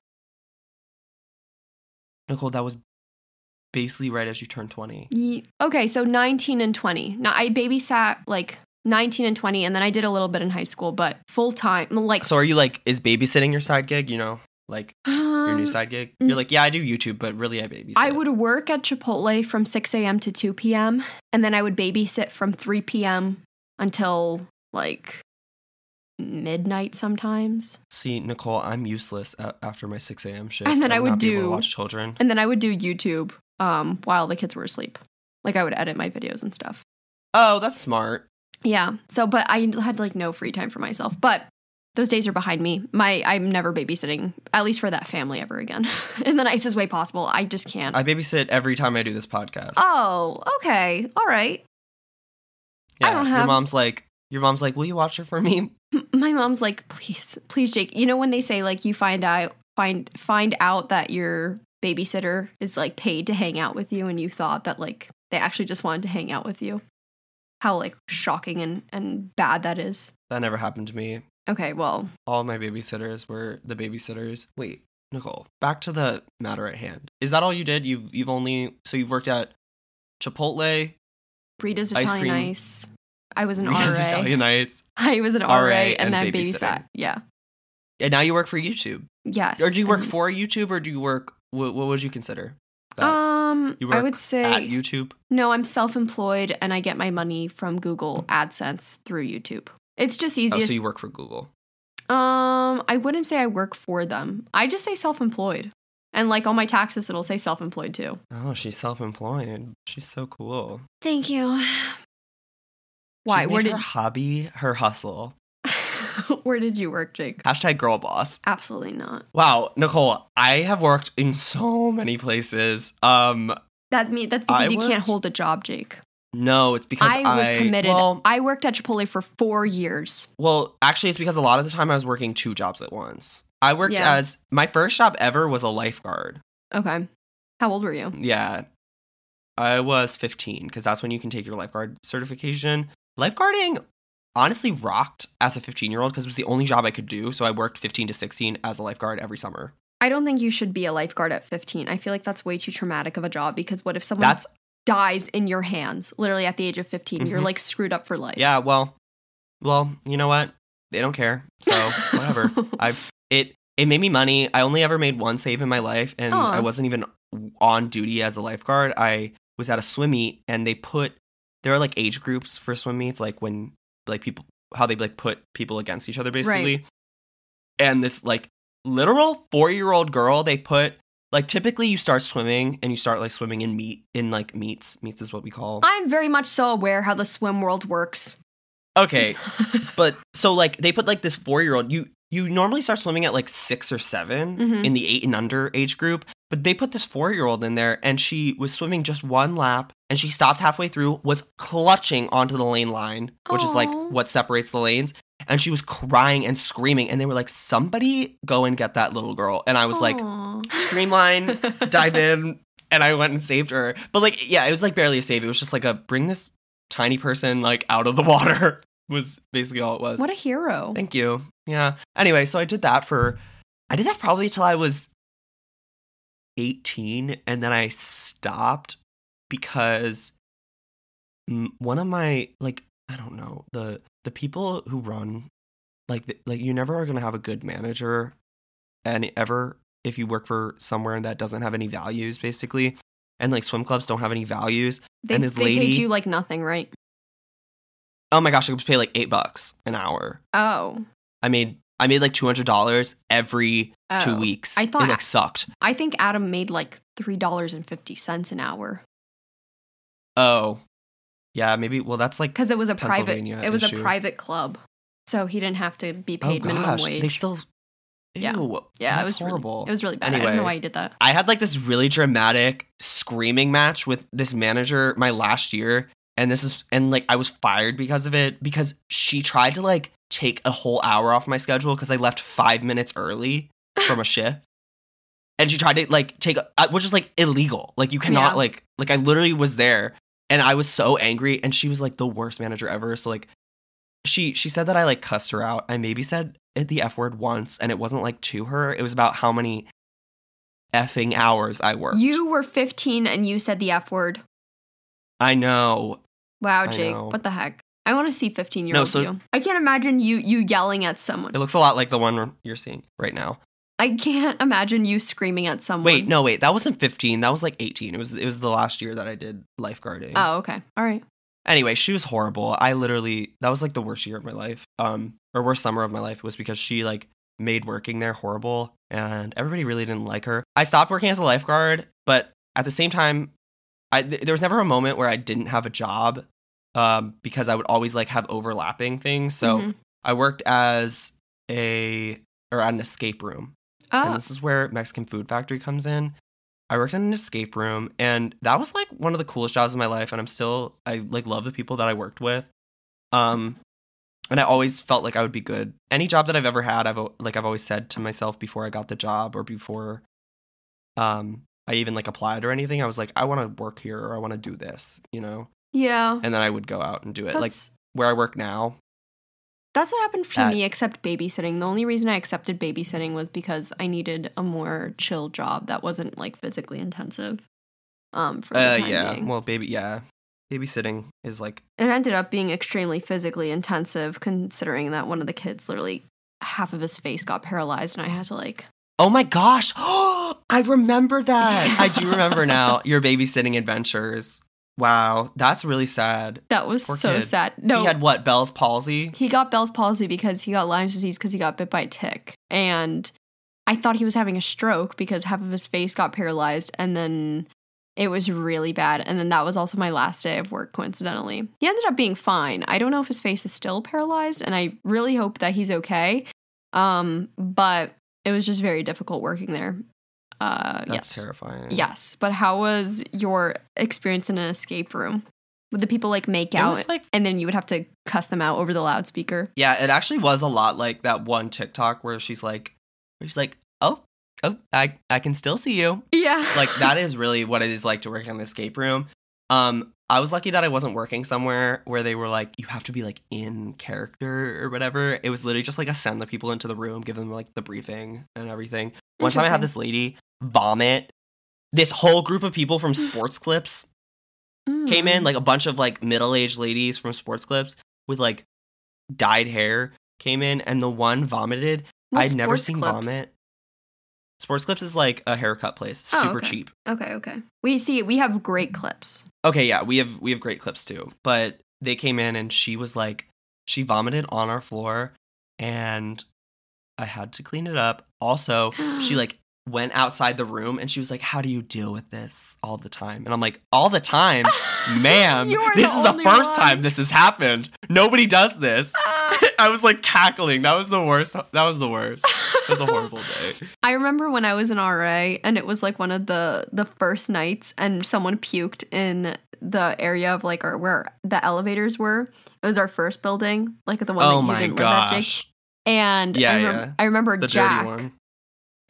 Nicole, that was basically right as you turned 20. Okay, so 19 and 20. Now, I babysat, like, 19 and 20, and then I did a little bit in high school, but full time, like. So are you, like, is babysitting your side gig, you know? Like, your new side gig? You're like, yeah, I do YouTube, but really I babysit. I would work at Chipotle from 6 a.m. to 2 p.m., and then I would babysit from 3 p.m. until, like, midnight sometimes. See, Nicole, I'm useless after my 6 a.m. shift. And then I would not be able to watch children. And then I would do YouTube while the kids were asleep. Like, I would edit my videos and stuff. Oh, that's smart. Yeah. So, but I had like no free time for myself, but those days are behind me. I'm never babysitting, at least for that family ever again, in the nicest way possible. I just can't. I babysit every time I do this podcast. Oh, okay. All right. Yeah, I don't have. Your mom's like, will you watch it for me? My mom's like, please, Jake. You know when they say like you find out that your babysitter is like paid to hang out with you, and you thought that like they actually just wanted to hang out with you. How like shocking and bad that is. That never happened to me. Okay, well. All my babysitters were the babysitters. Wait, Nicole, back to the matter at hand. Is that all you did? You've worked at Chipotle, Rita's Italian Ice. I was an RA. Rita's Italian Ice. I was an RA and then babysat. Yeah. And now you work for YouTube. Yes. Or do you work for YouTube or do you work, what would you consider? That? You work I would say at YouTube? No, I'm self-employed and I get my money from Google AdSense through YouTube. It's just easiest. Oh, so you work for Google? I wouldn't say I work for them. I just say self-employed. And like on my taxes, it'll say self-employed too. Oh, she's self-employed. She's so cool. Thank you. Why? She's made her hobby her hustle. Where did you work, Jake? #girlboss. Absolutely not. Wow, Nicole, I have worked in so many places. That's because you can't hold a job, Jake. No, it's because I was committed. Well, I worked at Chipotle for 4 years. Well, actually, it's because a lot of the time I was working two jobs at once. I worked as my first job ever was a lifeguard. Okay. How old were you? Yeah. I was 15 because that's when you can take your lifeguard certification. Lifeguarding honestly rocked as a 15-year-old because it was the only job I could do. So I worked 15 to 16 as a lifeguard every summer. I don't think you should be a lifeguard at 15. I feel like that's way too traumatic of a job because what if someone... dies in your hands, literally at the age of 15. Mm-hmm. You're like screwed up for life. Yeah, well, you know what? They don't care. So whatever. It made me money. I only ever made one save in my life, and I wasn't even on duty as a lifeguard. I was at a swim meet, and there are like age groups for swim meets, like when like people how they like put people against each other basically. Right. And this like literal 4-year-old girl they put. Like, typically, you start swimming, and you start, like, swimming in meets. Meets is what we call. I'm very much so aware how the swim world works. Okay. But, so, like, they put, like, this 4-year-old. You normally start swimming at, like, 6 or 7 mm-hmm. in the 8 and under age group. But they put this 4-year-old in there, and she was swimming just one lap, and she stopped halfway through, was clutching onto the lane line, which is, like, what separates the lanes. And she was crying and screaming, and they were like, somebody go and get that little girl. And I was like, streamline, dive in, and I went and saved her. But like, yeah, it was like barely a save. It was just like a bring this tiny person like out of the water was basically all it was. What a hero. Thank you. Yeah. Anyway, so I did that probably till I was 18, and then I stopped because one of my, like, I don't know, the people who run, like you never are going to have a good manager and ever if you work for somewhere that doesn't have any values, basically. And, like, swim clubs don't have any values. They paid you, like, nothing, right? Oh, my gosh. I was paid, like, $8 an hour. Oh. I made like, $200 every 2 weeks. I thought... It, like, sucked. I think Adam made, like, $3.50 an hour. Oh. Yeah, maybe. Well, that's like because it was a private. It was a private club, so he didn't have to be paid minimum wage. They still. Ew, yeah. That's it was horrible. It was really bad. Anyway, I don't know why he did that. I had like this really dramatic screaming match with this manager my last year, and like I was fired because of it because she tried to like take a whole hour off my schedule because I left 5 minutes early from a shift. And she tried to like take, which is like illegal. Like you cannot like I literally was there. And I was so angry, and she was, like, the worst manager ever. So, like, she said that I, like, cussed her out. I maybe said the F word once, and it wasn't, like, to her. It was about how many effing hours I worked. You were 15, and you said the F word. I know. Wow, Jake. Know. What the heck? I want to see 15-year-old you. I can't imagine you yelling at someone. It looks a lot like the one you're seeing right now. I can't imagine you screaming at someone. Wait, that wasn't 15. That was like 18. It was the last year that I did lifeguarding. Oh, okay. All right. Anyway, she was horrible. That was like the worst year of my life. Or worst summer of my life was because she like made working there horrible and everybody really didn't like her. I stopped working as a lifeguard, but at the same time, there was never a moment where I didn't have a job. because I would always like have overlapping things. So I worked as an escape room. Oh. And this is where Mexican Food Factory comes in. I worked in an escape room, and that was like one of the coolest jobs in my life. And I like love the people that I worked with. And I always felt like I would be good. Any job that I've ever had, I've always said to myself before I got the job or before I even like applied or anything, I was like, I want to work here or I want to do this, you know? Yeah. And then I would go out and do it. That's, like where I work now. That's what happened to me, except babysitting. The only reason I accepted babysitting was because I needed a more chill job that wasn't like physically intensive. For the time being. Well, babysitting is like... It ended up being extremely physically intensive, considering that one of the kids, literally half of his face got paralyzed, and I had to like... Oh my gosh! I remember that! Yeah. I do remember now your babysitting adventures. Wow, that's really sad. That was poor so kid. Sad. No, he had what, Bell's palsy? He got Bell's palsy because he got Lyme's disease because he got bit by a tick. And I thought he was having a stroke because half of his face got paralyzed, and then... It was really bad. And then that was also my last day of work, coincidentally. He ended up being fine. I don't know if his face is still paralyzed, and I really hope that he's okay. But it was just very difficult working there. That's terrifying. Yes. But how was your experience in an escape room? Would the people, like, make out, and then you would have to cuss them out over the loudspeaker? Yeah, it actually was a lot like that one TikTok where she's like, oh, I can still see you. Yeah. Like, that is really what it is like to work in an escape room. I was lucky that I wasn't working somewhere where they were like, you have to be, like, in character or whatever. It was literally just, like, send the people into the room, give them, like, the briefing and everything. One time I had this lady vomit. This whole group of people from Sports Clips came in, like, a bunch of, like, middle-aged ladies from Sports Clips with, like, dyed hair came in, and the one vomited. I'd never seen vomit. Sports Clips is like a haircut place. It's super cheap. Okay. We have great clips. Okay, yeah, we have great clips too. But they came in and she was like, she vomited on our floor, and I had to clean it up. Also, she like went outside the room and she was like, "How do you deal with this all the time?" And I'm like, "All the time, ma'am. This is the first time this has happened. Nobody does this." I was like cackling. That was the worst. It was a horrible day. I remember when I was an RA, and it was like one of the first nights, and someone puked in the area of like where the elevators were. It was our first building, like the one that you didn't live at, Jake. And I remember the Jack. Dirty one.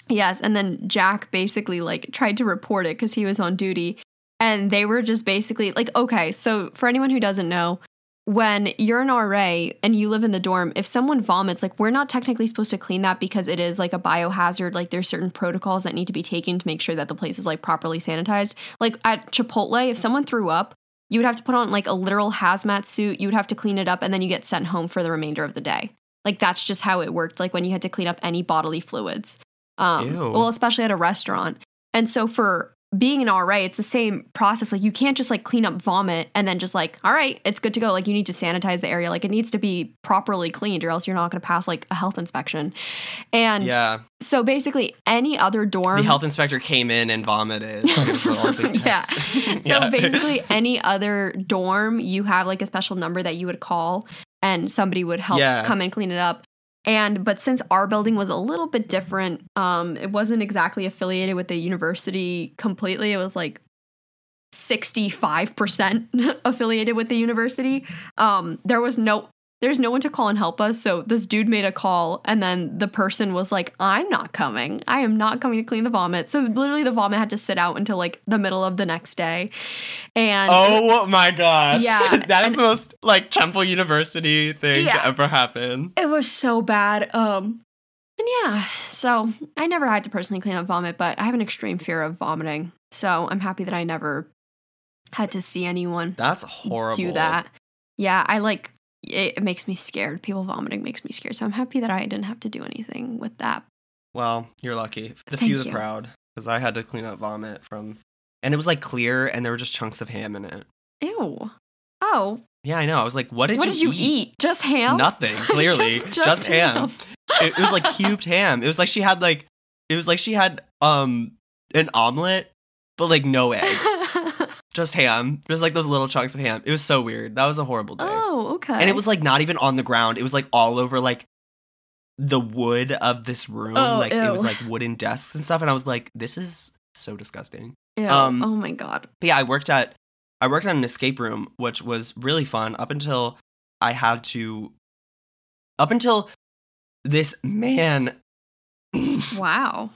Yes, and then Jack basically like tried to report it because he was on duty, and they were just basically like, okay, so for anyone who doesn't know, when you're an RA and you live in the dorm, if someone vomits, like, we're not technically supposed to clean that because it is like a biohazard. Like, there's certain protocols that need to be taken to make sure that the place is like properly sanitized. Like at Chipotle, if someone threw up, you would have to put on like a literal hazmat suit. You would have to clean it up, and then you get sent home for the remainder of the day. Like, that's just how it worked. Like, when you had to clean up any bodily fluids, well, especially at a restaurant. And so for being an RA, it's the same process. Like, you can't just like clean up vomit and then just like, all right, it's good to go. Like, you need to sanitize the area. Like, it needs to be properly cleaned, or else you're not going to pass like a health inspection. And so basically any other dorm, the health inspector came in and vomited. So basically any other dorm, you have like a special number that you would call, and somebody would help come and clean it up. But since our building was a little bit different, it wasn't exactly affiliated with the university completely. It was like 65% affiliated with the university. There's no one to call and help us. So this dude made a call, and then the person was like, I'm not coming. I am not coming to clean the vomit. So literally the vomit had to sit out until like the middle of the next day. And my gosh. Yeah. That is the most like Temple University thing to ever happen. It was so bad. And so I never had to personally clean up vomit, but I have an extreme fear of vomiting. So I'm happy that I never had to see anyone do that. Yeah, it makes me scared. People vomiting makes me scared. So I'm happy that I didn't have to do anything with that. Well, you're lucky. The few, the proud. Because I had to clean up vomit and it was like clear, and there were just chunks of ham in it. Ew. Oh. Yeah, I know. I was like, what did you eat? Just ham? Nothing, clearly. just ham. It was like cubed ham. It was like she had an omelet, but like no egg. Just ham. Just like those little chunks of ham. It was so weird. That was a horrible day. Oh, okay. And it was like not even on the ground. It was like all over like the wood of this room. Oh, like ew. It was like wooden desks and stuff. And I was like, this is so disgusting. Yeah. Oh my God. But yeah, I worked at an escape room, which was really fun up until this man. Wow.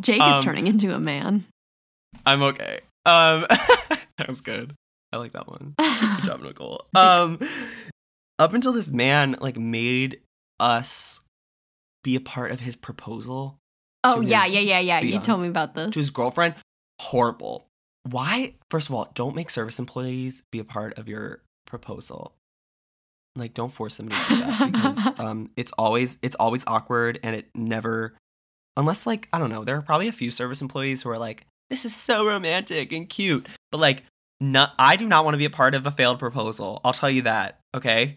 Jake is turning into a man. I'm okay. That was good. I like that one. Good job, Nicole. Up until this man like made us be a part of his proposal. Oh yeah. You told me about this. To his girlfriend. Horrible. Why? First of all, don't make service employees be a part of your proposal. Like, don't force them to do that because it's always awkward and it never. Unless like I don't know, there are probably a few service employees who are like, this is so romantic and cute, but like, no, I do not want to be a part of a failed proposal. I'll tell you that. Okay,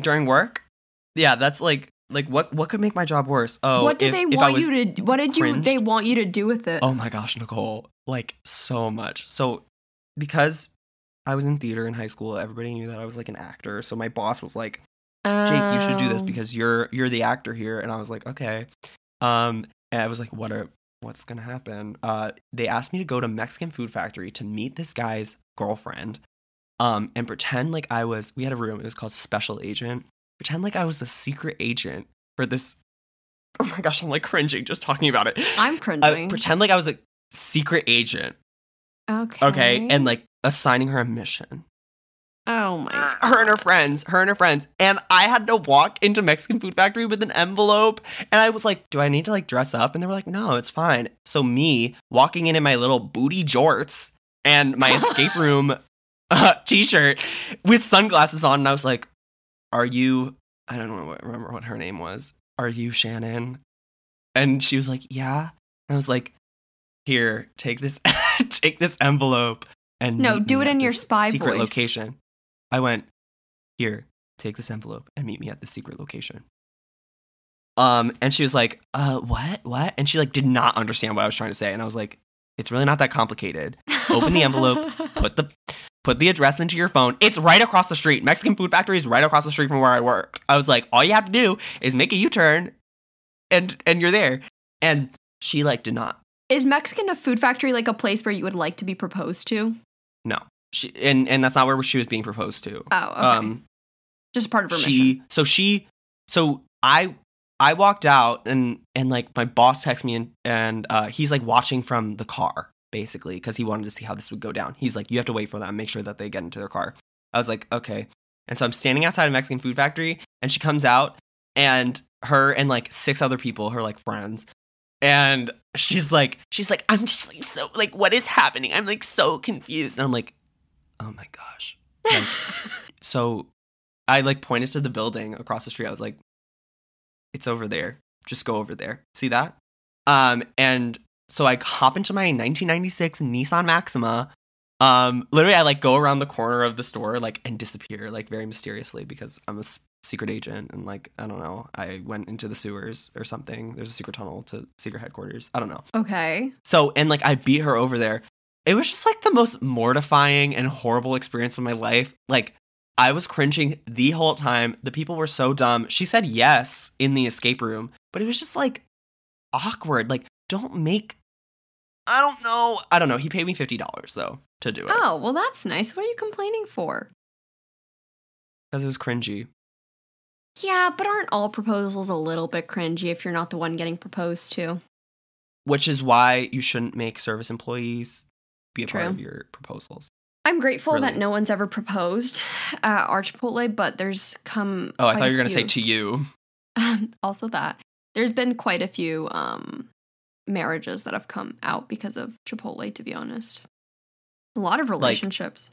during work, yeah, that's like what could make my job worse? Oh, what did they want you to? What did you? They want you to do with it? Oh my gosh, Nicole, like so much. So because I was in theater in high school, everybody knew that I was like an actor. So my boss was like, Jake, you should do this because you're the actor here. And I was like, okay. And I was like, what's gonna happen? They asked me to go to Mexican Food Factory to meet this guy's girlfriend, and pretend like we had a room. It was called Special Agent. Pretend like I was the secret agent for this. Oh my gosh, I'm like cringing just talking about it. I'm cringing. Pretend like I was a secret agent. Okay. And like assigning her a mission. Oh my God. Her and her friends. And I had to walk into Mexican Food Factory with an envelope. And I was like, do I need to like dress up? And they were like, no, it's fine. So me walking in my little booty jorts and my escape room t-shirt with sunglasses on. And I was like, I don't remember what her name was. Are you Shannon? And she was like, yeah. And I was like, here, take this envelope. And no, do it in your spy secret voice. Location. I went, here, take this envelope and meet me at the secret location. And she was like, what? And she like did not understand what I was trying to say. And I was like, it's really not that complicated. Open the envelope, put the address into your phone. It's right across the street. Mexican Food Factory is right across the street from where I work. I was like, all you have to do is make a U-turn and you're there. And she like did not. Is Mexican Food Factory like a place where you would like to be proposed to? No. And that's not where she was being proposed to. Oh, okay. Just part of her mission. So I walked out and like my boss texted me and he's like watching from the car basically because he wanted to see how this would go down. He's like, you have to wait for them, make sure that they get into their car. I was like, okay. And so I'm standing outside of Mexican Food Factory and she comes out and her and like six other people, her like friends. And she's like, I'm just like, so like, what is happening? I'm like so confused. And I'm like, oh my gosh. Like, so I like pointed to the building across the street. I was like, it's over there. Just go over there. See that? And so I hop into my 1996 Nissan Maxima. Literally, I like go around the corner of the store like and disappear like very mysteriously because I'm a secret agent and like I don't know, I went into the sewers or something. There's a secret tunnel to secret headquarters. I don't know. Okay. So and like I beat her over there. It was just like the most mortifying and horrible experience of my life. Like I was cringing the whole time. The people were so dumb. She said yes in the escape room, but it was just like awkward. Like I don't know. He paid me $50 though to do it. Oh, well that's nice. What are you complaining for? Because it was cringy. Yeah, but aren't all proposals a little bit cringy if you're not the one getting proposed to? Which is why you shouldn't make service employees be a part of your proposals. I'm grateful that no one's ever proposed at our Chipotle, but there's come. Oh, I thought you were going to say to you. Also that. There's been quite a few marriages that have come out because of Chipotle, to be honest. A lot of relationships.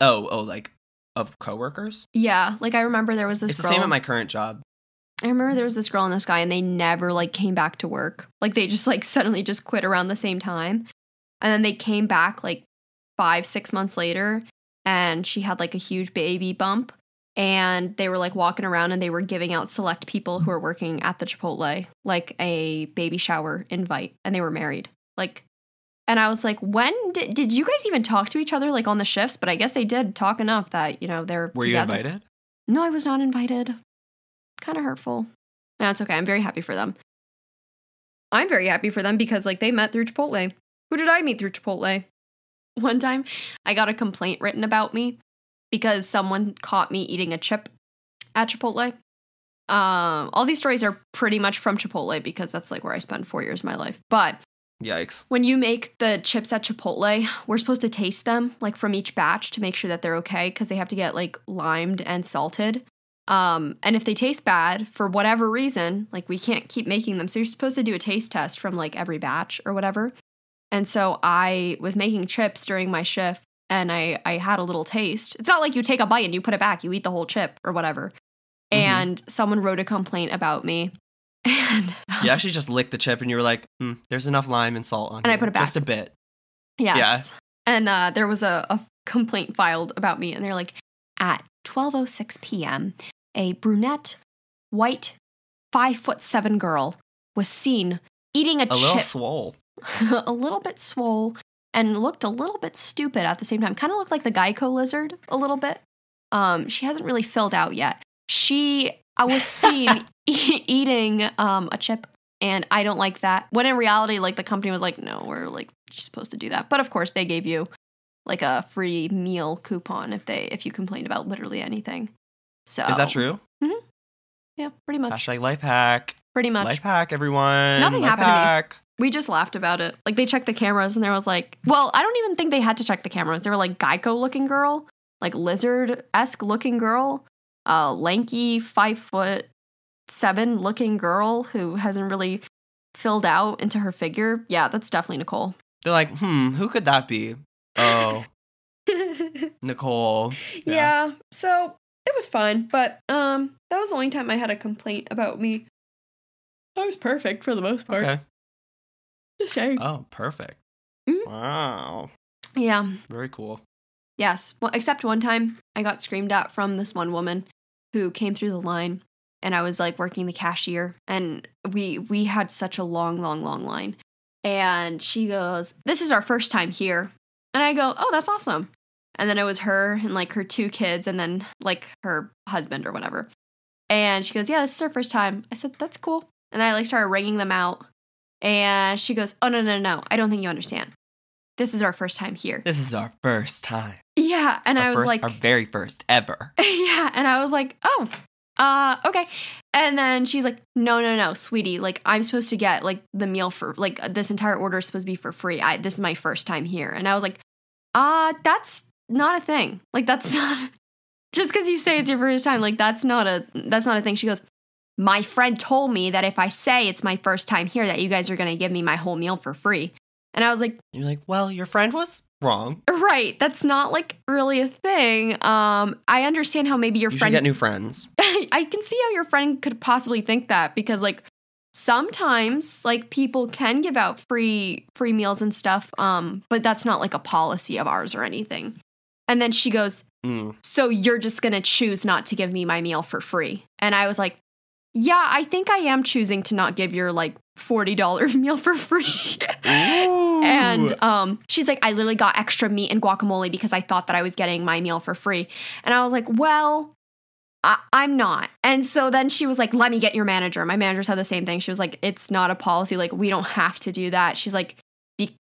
Like, like. Of coworkers? Yeah. Like, I remember there was this girl. It's the same at my current job. I remember there was this girl and this guy, and they never, like, came back to work. Like, they just, like, suddenly just quit around the same time. And then they came back, like, 5-6 months later, and she had, like, a huge baby bump. And they were, like, walking around, and they were giving out select people who are working at the Chipotle, like, a baby shower invite. And they were married. Like, And I was like, when did you guys even talk to each other, like, on the shifts? But I guess they did talk enough that, you know, they're Were together. You invited? No, I was not invited. Kind of hurtful. No, it's okay. I'm very happy for them. I'm very happy for them because, like, they met through Chipotle. Who did I meet through Chipotle? One time, I got a complaint written about me because someone caught me eating a chip at Chipotle. All these stories are pretty much from Chipotle because that's, like, where I spent 4 years of my life. But yikes. When you make the chips at Chipotle, we're supposed to taste them, like, from each batch to make sure that they're okay because they have to get, like, limed and salted. And if they taste bad for whatever reason, like, we can't keep making them. So you're supposed to do a taste test from, like, every batch or whatever. And so I was making chips during my shift and I had a little taste. It's not like you take a bite and you put it back. You eat the whole chip or whatever. Mm-hmm. And someone wrote a complaint about me. And you actually just licked the chip and you were like, there's enough lime and salt on it. And I put it back. Just a bit. Yes. Yeah. And there was a complaint filed about me. And they're like, at 12:06 p.m., a brunette, white, 5'7" girl was seen eating a chip. A little swole. A little bit swole and looked a little bit stupid at the same time. Kind of looked like the Geico lizard a little bit. She hasn't really filled out yet. I was seen eating a chip, and I don't like that. When in reality, like, the company was like, no, we're, like, you're supposed to do that. But of course, they gave you, like, a free meal coupon if you complained about literally anything. So is that true? Mm-hmm. Yeah, pretty much. Hashtag life hack. Pretty much. Life hack, everyone. Nothing life happened hack. To me. We just laughed about it. Like, they checked the cameras, and there was, like, well, I don't even think they had to check the cameras. They were, like, Geico-looking girl, like, lizard-esque-looking girl. Lanky 5'7" looking girl who hasn't really filled out into her figure. Yeah, that's definitely Nicole. They're like, who could that be? Oh, Nicole. Yeah. So it was fine, but that was the only time I had a complaint about me. I was perfect for the most part. Okay. Just saying. Oh, perfect. Mm-hmm. Wow. Yeah. Very cool. Yes. Well, except one time I got screamed at from this one woman who came through the line, and I was, like, working the cashier, and we had such a long, long, long line. And she goes, "This is our first time here." And I go, "Oh, that's awesome." And then it was her and, like, her two kids and then, like, her husband or whatever. And she goes, "Yeah, this is our first time." I said, "That's cool." And I, like, started ringing them out. And she goes, "Oh, no. I don't think you understand. This is our first time here. This is our first time." Yeah, and I was like... Our very first ever. Yeah, and I was like, "Oh, okay." And then she's like, No, sweetie. Like, I'm supposed to get, like, the meal for... Like, this entire order is supposed to be for free. This is my first time here." And I was like, that's not a thing. Like, that's not... Just because you say it's your first time, like, that's not a thing. She goes, "My friend told me that if I say it's my first time here, that you guys are going to give me my whole meal for free." And I was like... You're like, well, your friend was wrong. Right. That's not, like, really a thing. I understand how maybe your friend... You should get new friends. I can see how your friend could possibly think that because, like, sometimes, like, people can give out free meals and stuff, but that's not, like, a policy of ours or anything. And then she goes, "So you're just going to choose not to give me my meal for free?" And I was like, "Yeah, I think I am choosing to not give your, like, $40 meal for free." And she's like, "I literally got extra meat and guacamole because I thought that I was getting my meal for free." And I was like, "Well, I'm not." And so then she was like, "Let me get your manager." My manager said the same thing. She was like, "It's not a policy. Like, we don't have to do that." She's like,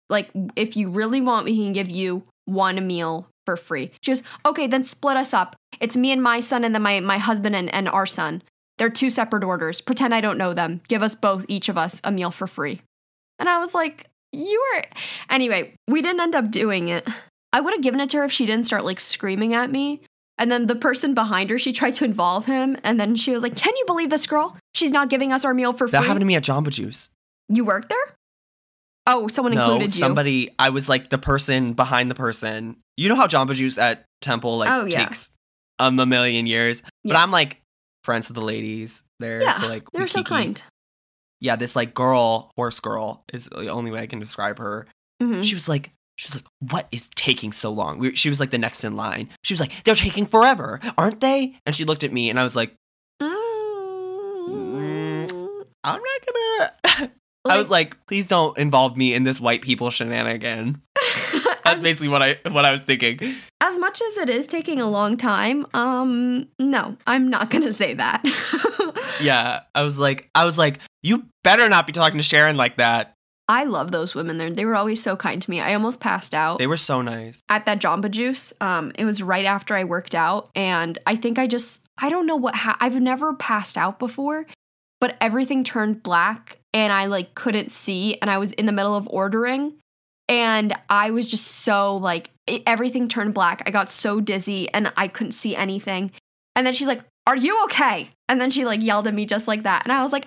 like, "If you really want, we can give you one meal for free." She goes, "Okay, then split us up. It's me and my son and then my husband and our son. They're two separate orders. Pretend I don't know them. Give us both, each of us, a meal for free." And I was like, Anyway, we didn't end up doing it. I would have given it to her if she didn't start, like, screaming at me. And then the person behind her, she tried to involve him. And then she was like, "Can you believe this girl? She's not giving us our meal for free." That happened to me at Jamba Juice. You worked there? Oh, someone included you. No, somebody, I was, like, the person behind the person. You know how Jamba Juice at Temple, like, takes a million years? Yeah. But I'm, like, friends with the ladies there, so, like, they're so kind. Yeah, this, like, horse girl is the only way I can describe her. Mm-hmm. She was like, "What is taking so long?" She was like the next in line. She was like, "They're taking forever, aren't they?" And she looked at me, and I was like, "I'm not gonna." Like, I was like, please don't involve me in this white people shenanigan. That's basically what I was thinking. As much as it is taking a long time, no, I'm not gonna say that. Yeah, I was like, you better not be talking to Sharon like that. I love those women. They were always so kind to me. I almost passed out. They were so nice. At that Jamba Juice, it was right after I worked out, and I think I don't know what I've never passed out before, but everything turned black, and I like couldn't see, and I was in the middle of ordering. And I was just so, like, everything turned black. I got so dizzy, and I couldn't see anything. And then she's like, are you okay? And then she, like, yelled at me just like that. And I was like,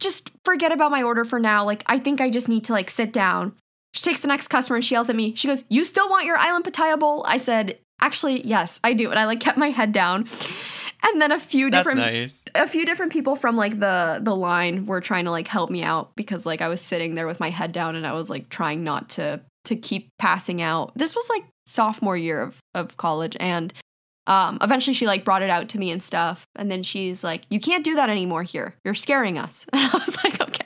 just forget about my order for now. Like, I think I just need to, like, sit down. She takes the next customer, and she yells at me. She goes, you still want your island pitaya bowl? I said, actually, yes, I do. And I, like, kept my head down. And then a few different people from, like, the line were trying to, like, help me out because, like, I was sitting there with my head down and I was, like, trying not to keep passing out. This was, like, sophomore year of college, and eventually she, like, brought it out to me and stuff. And then she's like, you can't do that anymore here. You're scaring us. And I was like, okay.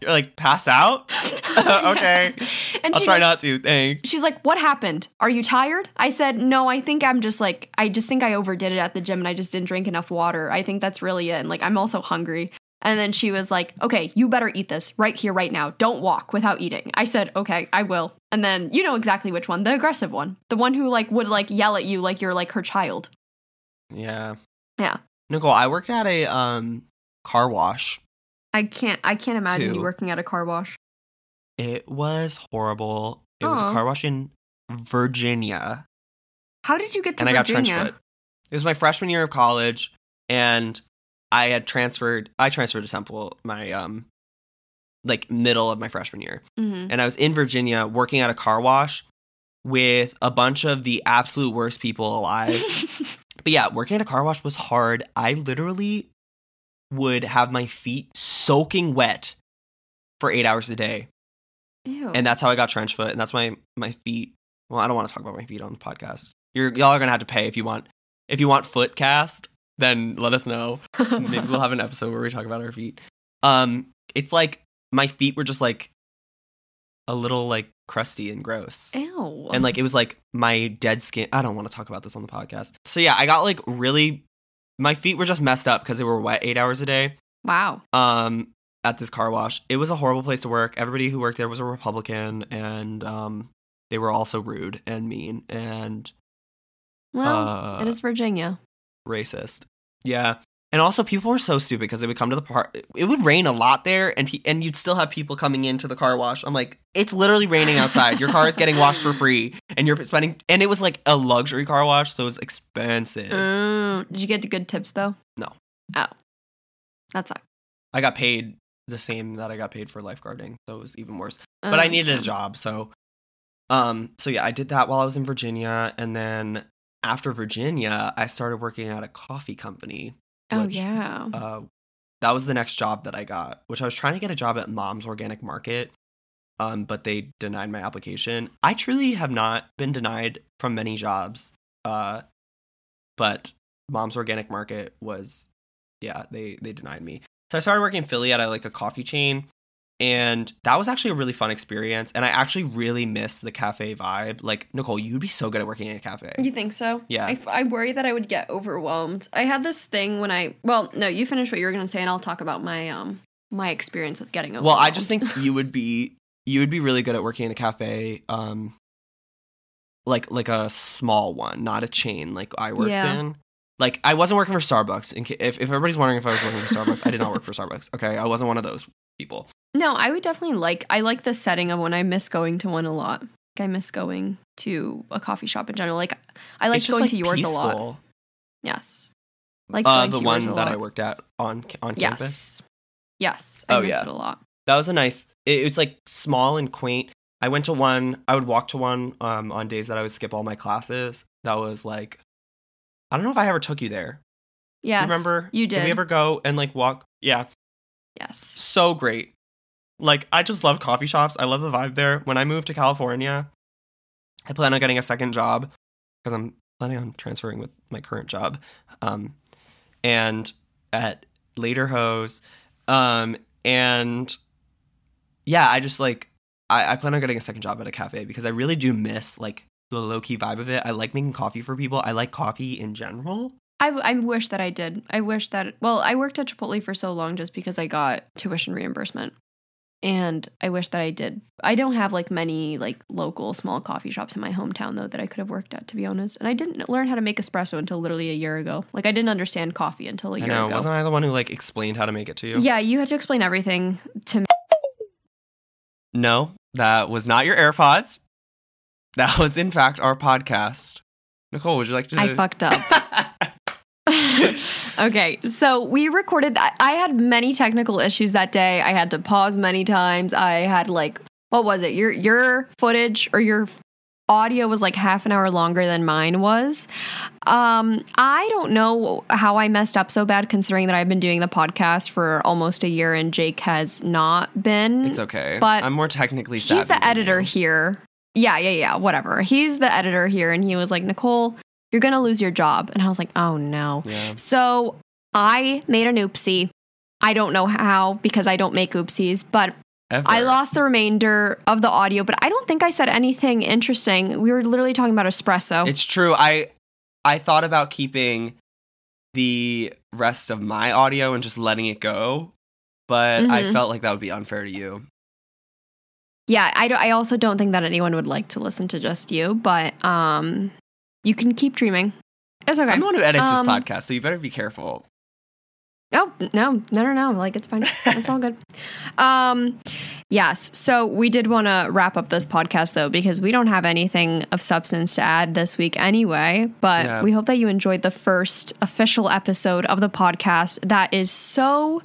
You're like, pass out? Okay. And I'll try not to, thanks. She's like, what happened? Are you tired? I said, no, I think I'm just like, I just think I overdid it at the gym and I just didn't drink enough water. I think that's really it. And like, I'm also hungry. And then she was like, okay, you better eat this right here, right now. Don't walk without eating. I said, okay, I will. And then you know exactly which one, the aggressive one, the one who like would like yell at you like you're like her child. Yeah. Yeah. Nicole, I worked at a car wash. I can't imagine you working at a car wash. It was horrible. It was a car wash in Virginia. How did you get to Virginia? And I got trench foot. It was my freshman year of college, and I had transferred. I transferred to Temple my like middle of my freshman year, mm-hmm. and I was in Virginia working at a car wash with a bunch of the absolute worst people alive. But yeah, working at a car wash was hard. I literally would have my feet soaking wet for 8 hours a day. Ew. And that's how I got trench foot, and that's my feet. Well, I don't want to talk about my feet on the podcast. Y'all are gonna have to pay if you want. If you want Footcast, then let us know. Maybe we'll have an episode where we talk about our feet. It's like my feet were just like a little like crusty and gross. Ew. And like it was like my dead skin. I don't want to talk about this on the podcast. So yeah, I got like really. My feet were just messed up because they were wet 8 hours a day. Wow. At this car wash. It was a horrible place to work. Everybody who worked there was a Republican, and they were also rude and mean and it is Virginia. Racist. Yeah. And also people were so stupid because they would come to the park. It would rain a lot there, and you'd still have people coming into the car wash. I'm like, it's literally raining outside. Your car is getting washed for free, and you're spending. And it was like a luxury car wash, so it was expensive. Did you get good tips though? No. Oh, that sucked. I got paid the same that I got paid for lifeguarding, so it was even worse. But I needed a job, so yeah, I did that while I was in Virginia, and then after Virginia, I started working at a coffee company. Which, oh yeah. That was the next job that I got, which I was trying to get a job at Mom's Organic Market, but they denied my application. I truly have not been denied from many jobs, but Mom's Organic Market was, yeah, they denied me. So I started working in Philly at like a coffee chain, and that was actually a really fun experience. And I actually really missed the cafe vibe. Like, Nicole, you'd be so good at working in a cafe. You think so? Yeah. I worry that I would get overwhelmed. I had this thing when no, you finish what you were going to say, and I'll talk about my my experience with getting overwhelmed. Well, I just think you would be really good at working in a cafe, like a small one, not a chain like I worked in. Like, I wasn't working for Starbucks. If everybody's wondering if I was working for Starbucks, I did not work for Starbucks, okay? I wasn't one of those people. No, I would definitely I like the setting of one. I miss going to one a lot. Like, I miss going to a coffee shop in general. Like, I like going to yours peaceful. A lot. Yes. Like the one that I worked at on campus? Yes. I miss it a lot. That was a nice, it's like small and quaint. I went to one, I would walk to one on days that I would skip all my classes. That was like, I don't know if I ever took you there. Yes. Remember? You did. Did we ever go and like walk? Yeah. Yes. So great. Like, I just love coffee shops. I love the vibe there. When I moved to California, I plan on getting a second job because I'm planning on transferring with my current job. And at Lazy Ho's, And yeah, I just like, I plan on getting a second job at a cafe because I really do miss like the low-key vibe of it. I like making coffee for people. I like coffee in general. I wish that I did. I wish that, well, I worked at Chipotle for so long just because I got tuition reimbursement. And I wish that I did. I don't have like many like local small coffee shops in my hometown though that I could have worked at, to be honest. And I didn't learn how to make espresso until literally a year ago. Like I didn't understand coffee until a year ago. Wasn't I the one who like explained how to make it to you? Yeah, you had to explain everything to me. No, that was not your AirPods. That was in fact our podcast. Nicole, would you like to? I fucked up. Okay, so we recorded. I had many technical issues that day. I had to pause many times. I had like, what was it? Your footage or your audio was like half an hour longer than mine was. I don't know how I messed up so bad considering that I've been doing the podcast for almost a year and Jake has not been. It's okay. But I'm more technically savvy. He's the editor here. Yeah, whatever. He's the editor here and he was like, Nicole, you're going to lose your job. And I was like, oh, no. Yeah. So I made an oopsie. I don't know how because I don't make oopsies, but I lost the remainder of the audio. But I don't think I said anything interesting. We were literally talking about espresso. It's true. I thought about keeping the rest of my audio and just letting it go. But I felt like that would be unfair to you. Yeah, I also don't think that anyone would like to listen to just you. But you can keep dreaming. It's okay. I'm the one who edits this podcast, so you better be careful. Oh, no. Like, it's fine. It's all good. Yes. So we did want to wrap up this podcast, though, because we don't have anything of substance to add this week anyway. But we hope that you enjoyed the first official episode of the podcast that is so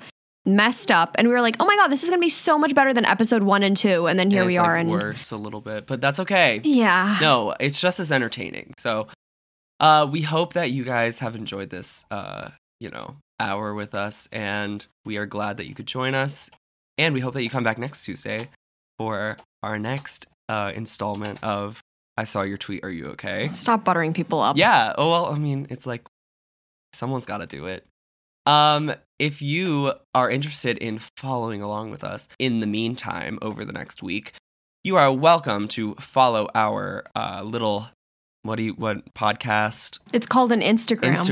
messed up. And we were like, oh, my God, this is going to be so much better than episode 1 and 2. And then here we are. Like, and worse a little bit. But that's okay. Yeah. No, it's just as entertaining. So we hope that you guys have enjoyed this, hour with us, and we are glad that you could join us, and we hope that you come back next Tuesday for our next installment of I Saw Your Tweet, Are You Okay? Stop buttering people up. Yeah, oh, well, I mean, it's like someone's got to do it. If you are interested in following along with us in the meantime over the next week, you are welcome to follow our little podcast? It's called an Instagram. It's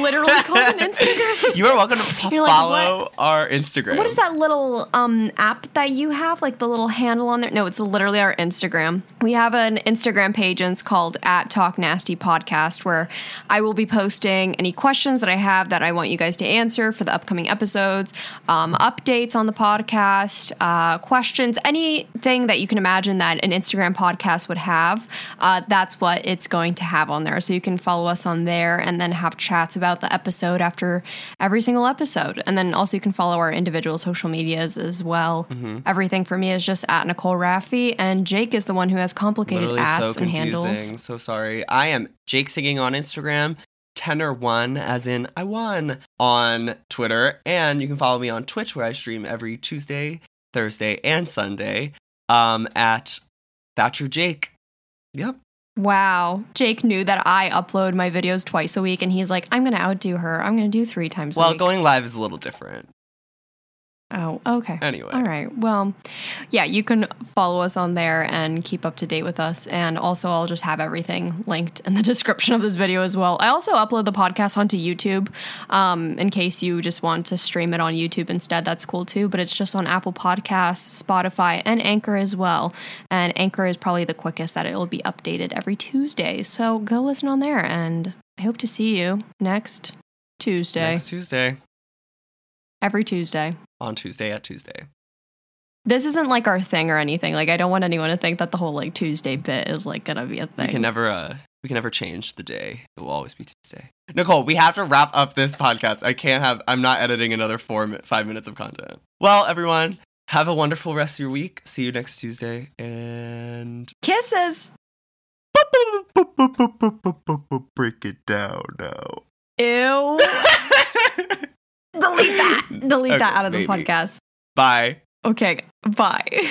literally called an Instagram. You are welcome to follow our Instagram. What is that little app that you have? Like the little handle on there? No, it's literally our Instagram. We have an Instagram page and it's called @TalkNastyPodcast, where I will be posting any questions that I have that I want you guys to answer for the upcoming episodes, updates on the podcast, questions, anything that you can imagine that an Instagram podcast would have. That's what it's going to have on there. So you can follow us on there and then have chats about the episode after every single episode. And then also you can follow our individual social medias as well. Mm-hmm. Everything for me is just @Nicole Raffey, and Jake is the one who has complicated ads and handles. So sorry. I am Jake Singing on Instagram, tenor1 as in I won on Twitter. And you can follow me on Twitch, where I stream every Tuesday, Thursday, and Sunday @ThatcherJake. Yep. Wow. Jake knew that I upload my videos twice a week, and he's like, I'm going to outdo her. I'm going to do 3 times a week. Well, going live is a little different. Oh, okay. Anyway. All right. Well, yeah, you can follow us on there and keep up to date with us. And also, I'll just have everything linked in the description of this video as well. I also upload the podcast onto YouTube in case you just want to stream it on YouTube instead. That's cool, too. But it's just on Apple Podcasts, Spotify, and Anchor as well. And Anchor is probably the quickest that it will be updated every Tuesday. So go listen on there. And I hope to see you next Tuesday. Every Tuesday. On Tuesday at Tuesday. This isn't like our thing or anything. Like, I don't want anyone to think that the whole like Tuesday bit is like gonna be a thing. We can never change the day. It will always be Tuesday. Nicole, we have to wrap up this podcast. I'm not editing another 5 minutes of content. Well, everyone, have a wonderful rest of your week. See you next Tuesday, and kisses. Break it down now. Ew. Delete that out of the podcast. Bye. Okay. Bye.